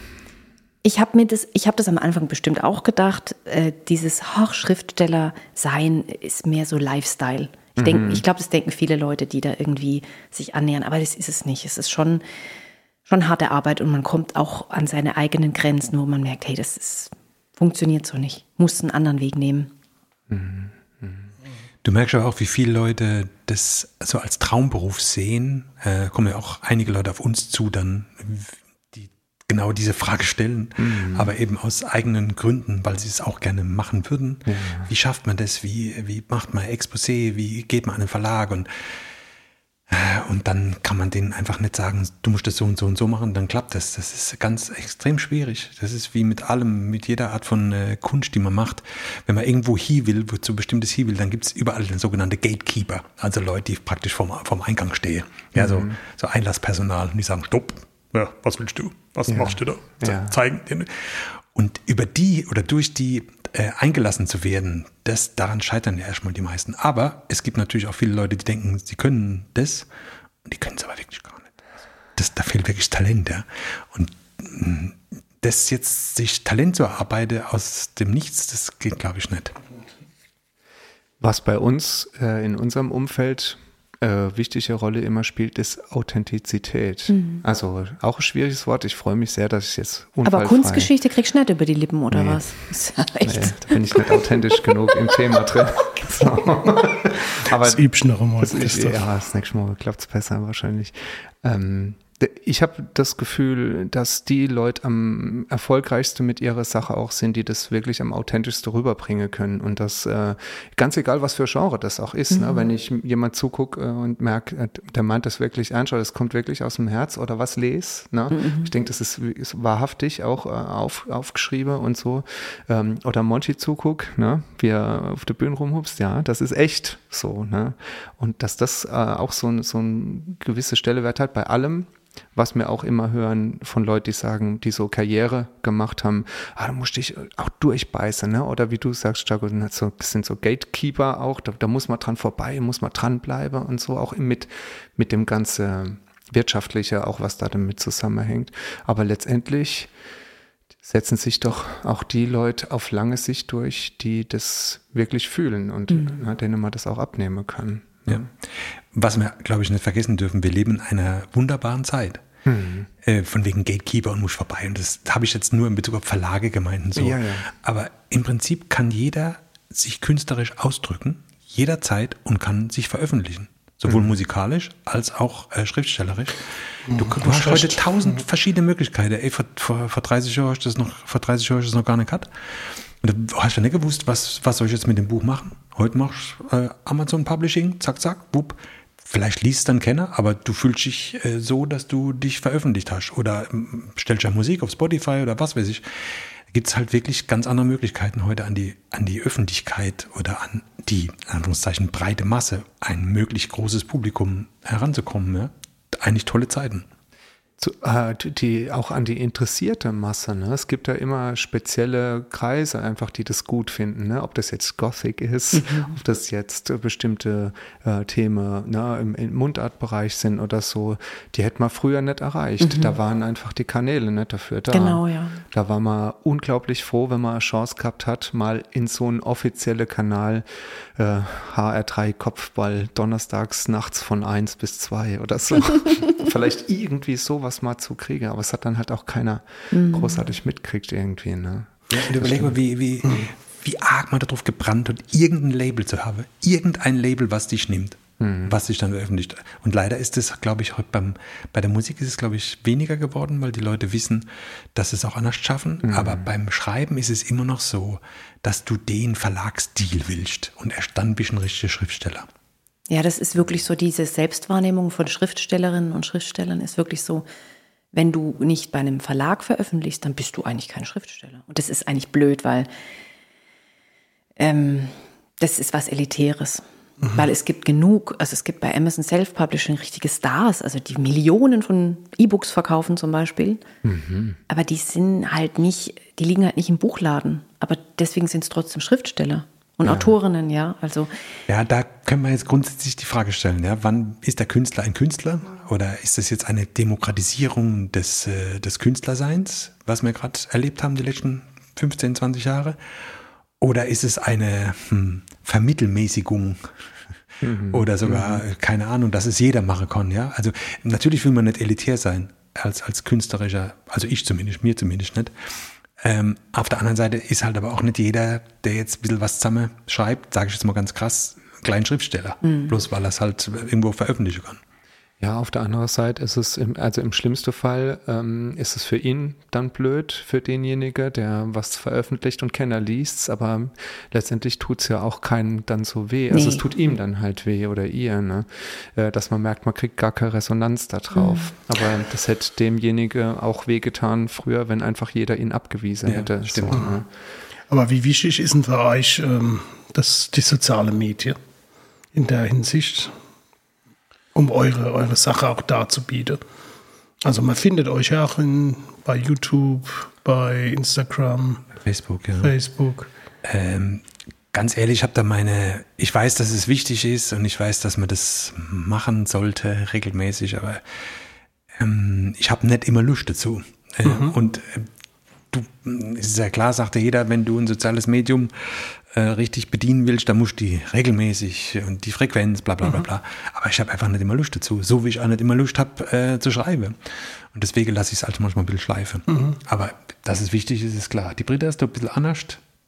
Ich habe mir das, ich habe das am Anfang bestimmt auch gedacht, äh, dieses Hochschriftsteller-Sein ist mehr so Lifestyle. Ich, mhm. ich glaube, das denken viele Leute, die da irgendwie sich annähern, aber das ist es nicht. Es ist schon, schon harte Arbeit und man kommt auch an seine eigenen Grenzen, wo man merkt, hey, das ist, funktioniert so nicht, muss einen anderen Weg nehmen. Mhm. Du merkst aber auch, wie viele Leute das so als Traumberuf sehen. Äh, kommen ja auch einige Leute auf uns zu, dann, die genau diese Frage stellen, mhm. aber eben aus eigenen Gründen, weil sie es auch gerne machen würden. Ja. Wie schafft man das? Wie, wie macht man Exposé? Wie geht man an den Verlag? Und, äh, und dann kann man denen einfach nicht sagen, du musst das so und so und so machen, dann klappt das. Das ist ganz extrem schwierig. Das ist wie mit allem, mit jeder Art von äh, Kunst, die man macht. Wenn man irgendwo hin will, wozu bestimmtes hin will, dann gibt es überall sogenannte Gatekeeper, also Leute, die praktisch vorm, vorm Eingang stehen. Ja, mhm. so, so Einlasspersonal, und die sagen, stopp, ja, was willst du? Was ja. machst du da? Ze- ja. Zeigen dir. Und über die oder durch die äh, eingelassen zu werden, das, daran scheitern ja erstmal die meisten. Aber es gibt natürlich auch viele Leute, die denken, sie können das und die können es aber wirklich gar nicht. Das, da fehlt wirklich Talent. Ja. Und das jetzt, sich Talent zu erarbeiten aus dem Nichts, das geht, glaube ich, nicht. Was bei uns äh, in unserem Umfeld Äh, wichtige Rolle immer spielt, ist Authentizität. Mhm. Also auch ein schwieriges Wort. Ich freue mich sehr, dass ich jetzt unfallfrei... Aber Kunstgeschichte kriegst du nicht über die Lippen, oder nee. was? Ist ja echt. Nee, da bin ich nicht authentisch genug im Thema drin. So. Aber das übst noch einmal. Das ist, ja, das nächste Mal klappt es besser wahrscheinlich. Ähm, ich habe das Gefühl, dass die Leute am erfolgreichsten mit ihrer Sache auch sind, die das wirklich am authentischsten rüberbringen können. Und das, äh, ganz egal, was für Genre das auch ist, mhm. ne? Wenn ich jemand zugucke und merke, der meint das wirklich ernst, das kommt wirklich aus dem Herz oder was lese. Ne? Mhm. Ich denke, das ist, ist wahrhaftig auch äh, auf, aufgeschrieben und so. Ähm, oder Monchi zuguckt, ne? Wie er auf der Bühne rumhupst, ja, das ist echt so. Ne? Und dass das äh, auch so ein, so ein gewisse Stellewert hat bei allem, was wir auch immer hören von Leuten, die sagen, die so Karriere gemacht haben, ah, da musst du dich auch durchbeißen, ne? Oder wie du sagst, Chako, das sind so Gatekeeper auch, da, da muss man dran vorbei, muss man dranbleiben und so, auch mit, mit dem ganzen Wirtschaftliche, auch was da damit zusammenhängt. Aber letztendlich setzen sich doch auch die Leute auf lange Sicht durch, die das wirklich fühlen und mhm. ne, denen man das auch abnehmen kann. Ja. Was wir, glaube ich, nicht vergessen dürfen, wir leben in einer wunderbaren Zeit. Hm. Äh, von wegen Gatekeeper und muss vorbei. Und das habe ich jetzt nur in Bezug auf Verlage gemeint und so. Ja, ja. Aber im Prinzip kann jeder sich künstlerisch ausdrücken. jederzeit und kann sich veröffentlichen. Sowohl mhm. musikalisch als auch äh, schriftstellerisch. Du, mhm. du hast heute tausend verschiedene Möglichkeiten. Ey, vor, vor, vor dreißig Jahren hast du das noch, vor dreißig Jahren hast du das noch gar nicht gehabt. Und du hast ja nicht gewusst, was, was soll ich jetzt mit dem Buch machen? Heute machst du äh, Amazon Publishing, zack, zack, wupp. Vielleicht liest dann keiner, aber du fühlst dich äh, so, dass du dich veröffentlicht hast. Oder ähm, stellst ja Musik auf Spotify oder was weiß ich. Gibt es halt wirklich ganz andere Möglichkeiten, heute an die, an die Öffentlichkeit oder an die, in Anführungszeichen, breite Masse, ein möglichst großes Publikum heranzukommen. Ja? Eigentlich tolle Zeiten. Zu, äh, die, auch an die interessierte Masse. Ne? Es gibt ja immer spezielle Kreise, einfach, die das gut finden. Ne? Ob das jetzt Gothic ist, mhm. ob das jetzt äh, bestimmte äh, Themen, ne, im, im Mundartbereich sind oder so, die hätte man früher nicht erreicht. Mhm. Da waren einfach die Kanäle nicht dafür da. Genau, ja. Da war man unglaublich froh, wenn man eine Chance gehabt hat, mal in so einen offiziellen Kanal äh, H R drei Kopfball donnerstags nachts von eins bis zwei oder so. Vielleicht irgendwie sowas mal zu kriegen, aber es hat dann halt auch keiner mhm. großartig mitkriegt irgendwie. Ne? Ja, und überleg mal, wie, wie, mhm. wie arg man darauf gebrannt hat, irgendein Label zu haben. Irgendein Label, was dich nimmt, mhm. was dich dann veröffentlicht. Und leider ist das, glaube ich, heute beim, bei der Musik ist es, glaube ich, weniger geworden, weil die Leute wissen, dass sie es auch anders schaffen. Mhm. Aber beim Schreiben ist es immer noch so, dass du den Verlagsstil willst und erst dann bist du ein richtiger Schriftsteller. Ja, das ist wirklich so, diese Selbstwahrnehmung von Schriftstellerinnen und Schriftstellern ist wirklich so, wenn du nicht bei einem Verlag veröffentlichst, dann bist du eigentlich kein Schriftsteller. Und das ist eigentlich blöd, weil ähm, das ist was Elitäres. Mhm. Weil es gibt genug, also es gibt bei Amazon Self-Publishing richtige Stars, also die Millionen von E-Books verkaufen zum Beispiel. Mhm. Aber die sind halt nicht, die liegen halt nicht im Buchladen. Aber deswegen sind es trotzdem Schriftsteller. Und ja. Autorinnen, ja, also. Ja, da können wir jetzt grundsätzlich die Frage stellen, ja, wann ist der Künstler ein Künstler? Oder ist das jetzt eine Demokratisierung des, äh, des Künstlerseins, was wir gerade erlebt haben die letzten fünfzehn, zwanzig Jahre? Oder ist es eine hm, Vermittelmäßigung? Mhm. Oder sogar, mhm. keine Ahnung, dass es jeder machen kann, ja? Also, natürlich will man nicht elitär sein, als, als künstlerischer, also ich zumindest, mir zumindest nicht. Ähm, auf der anderen Seite ist halt aber auch nicht jeder, der jetzt ein bisschen was zusammen schreibt, sage ich jetzt mal ganz krass, kleinen Schriftsteller, mhm. bloß weil er es halt irgendwo veröffentlichen kann. Ja, auf der anderen Seite ist es, im, also im schlimmsten Fall ähm, ist es für ihn dann blöd, für denjenigen, der was veröffentlicht und keiner liest, aber letztendlich tut es ja auch keinem dann so weh. Nee. Also es tut ihm dann halt weh oder ihr, ne? Äh, dass man merkt, man kriegt gar keine Resonanz da drauf. Mhm. Aber das hätte demjenigen auch wehgetan früher, wenn einfach jeder ihn abgewiesen ja, hätte. Stimmt. So, ne? Aber wie wichtig ist denn für euch ähm, das, die sozialen Medien in der Hinsicht? Um eure, eure Sache auch darzubieten. Also man findet euch ja auch in, bei YouTube, bei Instagram, Facebook. Ja. Facebook. Ähm, ganz ehrlich, ich habe da meine, ich weiß, dass es wichtig ist und ich weiß, dass man das machen sollte regelmäßig, aber ähm, ich habe nicht immer Lust dazu. Äh, mhm. Und äh, du, es ist ja klar, sagte jeder, wenn du ein soziales Medium richtig bedienen willst, dann musst du die regelmäßig und die Frequenz, bla bla bla bla. Aber ich habe einfach nicht immer Lust dazu, so wie ich auch nicht immer Lust habe äh, zu schreiben. Und deswegen lasse ich es halt manchmal ein bisschen schleifen. Mhm. Aber dass es wichtig ist, ist klar. Die Britta ist da ein bisschen anders.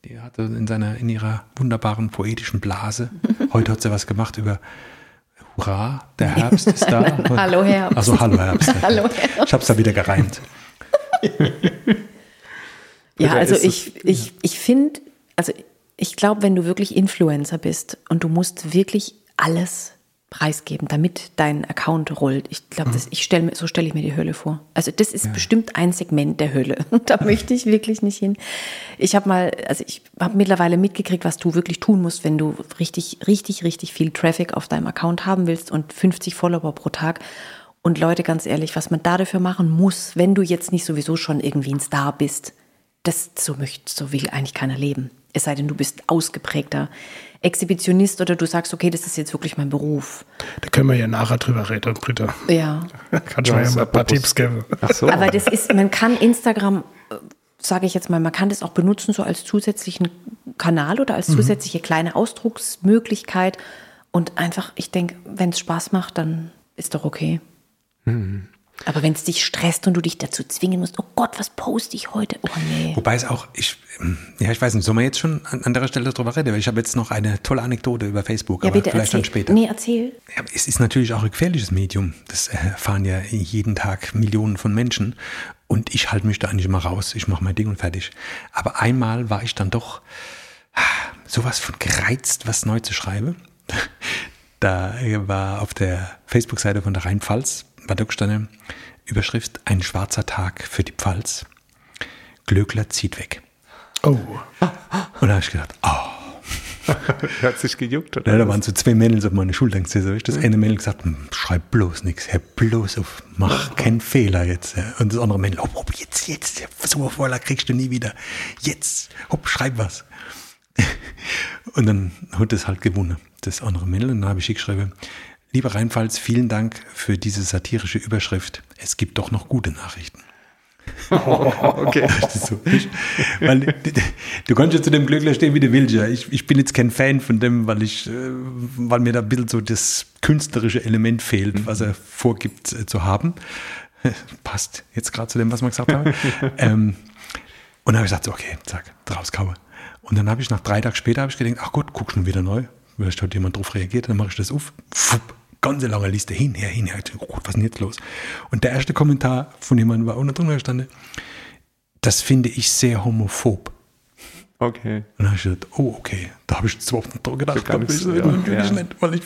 Die hatte in, seiner, in ihrer wunderbaren poetischen Blase, heute hat sie was gemacht über Hurra, der Herbst ist da. Nein, nein, hallo Herbst. Also hallo Herbst. Hallo Herbst. Ich habe es da wieder gereimt. Ja, also ich, das, ich, ja. ich finde, also ich glaube, wenn du wirklich Influencer bist und du musst wirklich alles preisgeben, damit dein Account rollt. Ich glaube, mhm. ich stell, so stelle ich mir die Hölle vor. Also das ist ja. bestimmt ein Segment der Hölle. Da möchte ich wirklich nicht hin. Ich habe mal, also ich habe mittlerweile mitgekriegt, was du wirklich tun musst, wenn du richtig, richtig, richtig viel Traffic auf deinem Account haben willst und fünfzig Follower pro Tag. Und Leute, ganz ehrlich, was man da dafür machen muss, wenn du jetzt nicht sowieso schon irgendwie ein Star bist, das so möchte, so will eigentlich keiner leben. Es sei denn, du bist ausgeprägter Exhibitionist oder du sagst, okay, das ist jetzt wirklich mein Beruf. Da können wir ja nachher drüber reden, Britta. Ja. Kann ich mir ja mal ein paar Tipps geben. Ach so. Aber das ist, man kann Instagram, sage ich jetzt mal, man kann das auch benutzen so als zusätzlichen Kanal oder als zusätzliche mhm. kleine Ausdrucksmöglichkeit. Und einfach, ich denke, wenn es Spaß macht, dann ist doch okay. Mhm. Aber wenn es dich stresst und du dich dazu zwingen musst, oh Gott, was poste ich heute? Oh nee. Wobei es auch, ich, ja, ich weiß nicht, sollen wir jetzt schon an anderer Stelle drüber reden? Ich habe jetzt noch eine tolle Anekdote über Facebook, ja, aber bitte, vielleicht erzähl. Dann später. Nee, erzähl. Ja, es ist natürlich auch ein gefährliches Medium. Das erfahren ja jeden Tag Millionen von Menschen. Und ich halte mich da eigentlich immer raus. Ich mache mein Ding und fertig. Aber einmal war ich dann doch sowas von gereizt, was neu zu schreiben. Da war auf der Facebook-Seite von der Rheinpfalz, Bad Dürkheim, Überschrift: Ein schwarzer Tag für die Pfalz. Glöckler zieht weg. Oh. Und da habe ich gedacht, oh. Hat sich gejuckt, oder? Ja, da waren so zwei Mädels auf meine Schultern gesessen. Da habe ich das eine Mädel gesagt, schreib bloß nichts, hör bloß auf, mach keinen Fehler jetzt. Und das andere Mädel, hopp, hopp, jetzt, jetzt, so eine Vorlage kriegst du nie wieder. Jetzt, hopp, schreib was. Und dann hat das halt gewonnen, das andere Mädel. Und dann habe ich geschrieben: Lieber Rheinpfalz, vielen Dank für diese satirische Überschrift. Es gibt doch noch gute Nachrichten. Oh, okay. So, ich, weil, du, du kannst ja zu dem Glöckler stehen, wie du willst. Ja. Ich, ich bin jetzt kein Fan von dem, weil, ich, weil mir da ein bisschen so das künstlerische Element fehlt, was er vorgibt äh, zu haben. Passt jetzt gerade zu dem, was wir gesagt haben. ähm, und dann habe ich gesagt, so, okay, zack, rauskaue. Und dann habe ich nach drei Tagen später habe ich gedacht, ach gut, guck schon wieder neu. Vielleicht hat jemand drauf reagiert, dann mache ich das auf. Fupp, ganze lange Liste, hinher, hinher. Oh Gott, was ist denn jetzt los? Und der erste Kommentar von jemandem war unten drunter gestanden, das finde ich sehr homophob. Okay. Und dann habe ich gedacht, oh okay, da habe ich jetzt überhaupt nicht dran gedacht. Glaub, ich, ja, natürlich ja. Nicht, weil ich,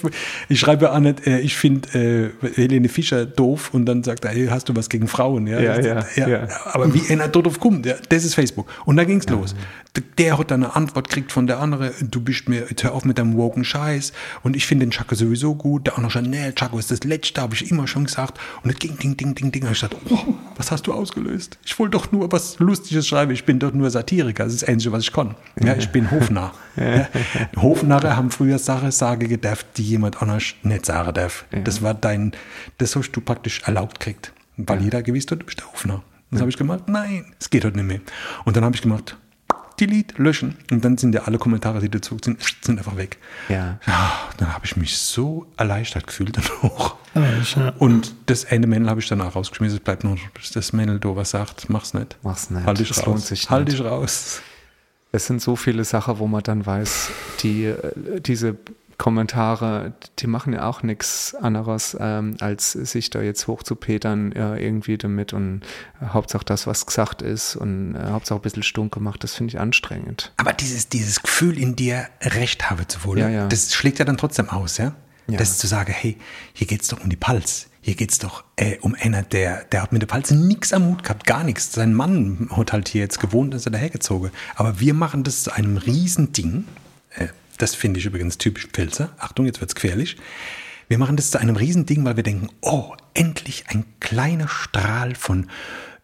ich schreibe auch nicht, äh, ich finde äh, Helene Fischer doof und dann sagt er, hey, hast du was gegen Frauen? Ja, ja, ja, ja, ja. Aber wie einer dort drauf kommt, ja, das ist Facebook. Und da ging es ja. los. Der hat dann eine Antwort gekriegt von der anderen, du bist mir, jetzt hör auf mit deinem woken Scheiß und ich finde den Chako sowieso gut. Der auch noch schon, nee, Chako ist das Letzte, habe ich immer schon gesagt. Und das ging, ding, ding, ding, ding. Und ich dachte, oh, was hast du ausgelöst? Ich wollte doch nur was Lustiges schreiben, ich bin doch nur Satiriker, das ist das Einzige, was ich konnte. Ja, ich bin Hofnarr. Ja. Hofnarre haben früher Sachen sagen gedacht, die jemand anders nicht sagen darf. Ja. Das war dein, das hast du praktisch erlaubt gekriegt. Weil ja. jeder gewusst hat, du bist der Hofnarr. Das ja. habe ich gemacht, nein, es geht heute nicht mehr. Und dann habe ich gemacht, delete, löschen. Und dann sind ja alle Kommentare, die dazu sind, sind einfach weg. Ja. Ach, dann habe ich mich so erleichtert gefühlt dann auch. Ja. Und das eine Männel habe ich dann auch rausgeschmissen. Es bleibt nur, das Männel, du was sagt, mach's nicht. Mach's nicht. Halt dich das raus. Halt dich raus. Es sind so viele Sachen, wo man dann weiß, die diese Kommentare, die machen ja auch nichts anderes, ähm, als sich da jetzt hochzupetern äh, irgendwie damit und äh, Hauptsache das, was gesagt ist und äh, Hauptsache ein bisschen stunk gemacht, das finde ich anstrengend. Aber dieses, dieses Gefühl in dir, Recht habe zu wollen, ja, ja. das schlägt ja dann trotzdem aus, ja? Ja. Das zu sagen, hey, hier geht's doch um die Pfalz. Hier geht's doch äh, um einer, der, der hat mit der Pfalz nichts am Hut gehabt, gar nichts. Sein Mann hat halt hier jetzt gewohnt, ist er dahergezogen. Aber wir machen das zu einem Riesending. Äh, das finde ich übrigens typisch Pfälzer. Achtung, jetzt wird's gefährlich. Wir machen das zu einem Riesending, weil wir denken, oh, endlich ein kleiner Strahl von,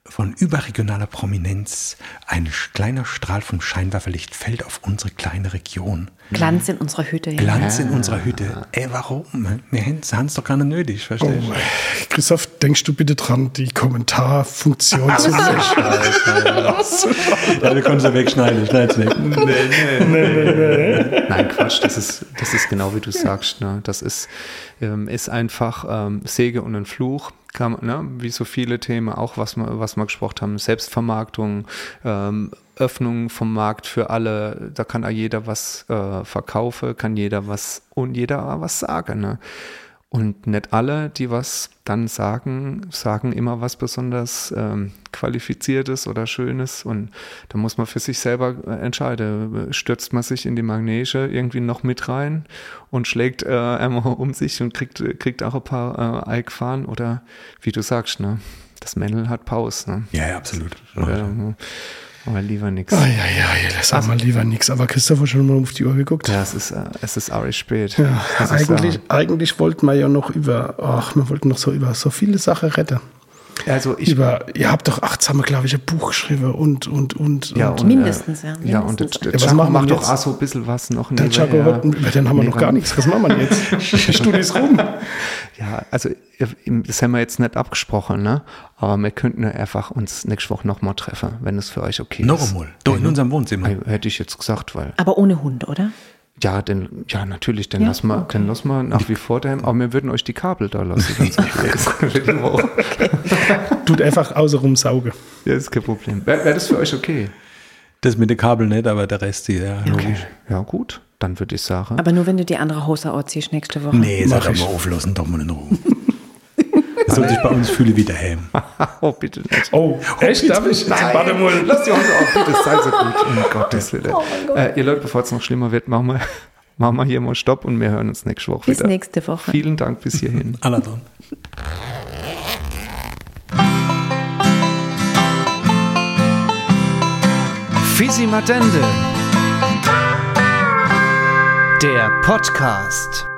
von überregionaler Prominenz, ein kleiner Strahl vom Scheinwerferlicht fällt auf unsere kleine Region. Glanz in unserer Hütte. Ja. Glanz in unserer Hütte. Ey, warum? Wir haben es doch gar nicht nötig, verstehst du? Oh, Christoph, denkst du bitte dran, die Kommentarfunktion zu wegschneiden? Ja, wir können es ja wegschneiden, schneid's weg. Nee, nee, nee, nee. Nein, Quatsch, das ist, das ist genau wie du sagst. Ne? Das ist, ähm, ist einfach ähm, Segen und ein Fluch. Kam, ne, wie so viele Themen, auch was wir, was wir gesprochen haben, Selbstvermarktung, ähm, Öffnung vom Markt für alle, da kann auch jeder was äh, verkaufen, kann jeder was und jeder was sagen. Ne? Und nicht alle, die was dann sagen, sagen immer was besonders ähm, Qualifiziertes oder Schönes und da muss man für sich selber entscheiden. Stürzt man sich in die Manege irgendwie noch mit rein und schlägt äh, einmal um sich und kriegt, kriegt auch ein paar äh, Eikfahren oder wie du sagst, ne? Das Männel hat Pause. Ne? Ja, ja, absolut. Oder, äh, aber lieber nix. Ah, ja, ja, ja, das also, haben wir lieber nix. Aber Christoph hat schon mal auf die Uhr geguckt. Ja, es ist, es ist arg spät. Ja, eigentlich, ist, eigentlich wollten wir ja noch über, ach, wir wollten noch so über so viele Sachen retten. Also ich über, ihr habt doch achtsame, glaube ich, ein Buch geschrieben und, und, und. Ja, und, und mindestens, ja. Mindestens. Ja, und der, der Chako macht doch auch so ein bisschen was noch. Der Chako, über den haben wir noch gar nichts. Was machen wir jetzt? Die Stunde ist rum. Ja, also, das haben wir jetzt nicht abgesprochen, ne? Aber wir könnten ja einfach uns nächste Woche nochmal treffen, wenn es für euch okay ist. Noch einmal, doch in unserem Wohnzimmer. Hätte ich jetzt gesagt, weil. Aber ohne Hund, oder? Ja, denn, ja, natürlich, denn ja, lass mal, okay. Dann lass mal nach wie vor daheim, aber wir würden euch die Kabel da lassen. Ganz okay. Tut einfach außenrum saugen. Ja, ist kein Problem. Wäre wär das für euch okay? Das mit den Kabeln nicht, aber der Rest, ja, okay. Logisch. Ja, gut, dann würde ich sagen. Aber nur, wenn du die andere Hose anziehst nächste Woche. Nee, sag aber auflassen, doch mal in Ruhe. Das soll sich bei uns fühlen wie daheim. Oh, bitte nicht. Oh, oh echt? Darf ich? Nein. Warte mal, lass die Hose auf, bitte, sei so gut. Um Gottes Willen. Oh mein Gott. Äh, ihr Leute, bevor es noch schlimmer wird, machen wir, machen wir hier mal Stopp und wir hören uns nächste Woche bis wieder. Bis nächste Woche. Vielen Dank bis hierhin. Aller Don. Fisi Madende, der Podcast.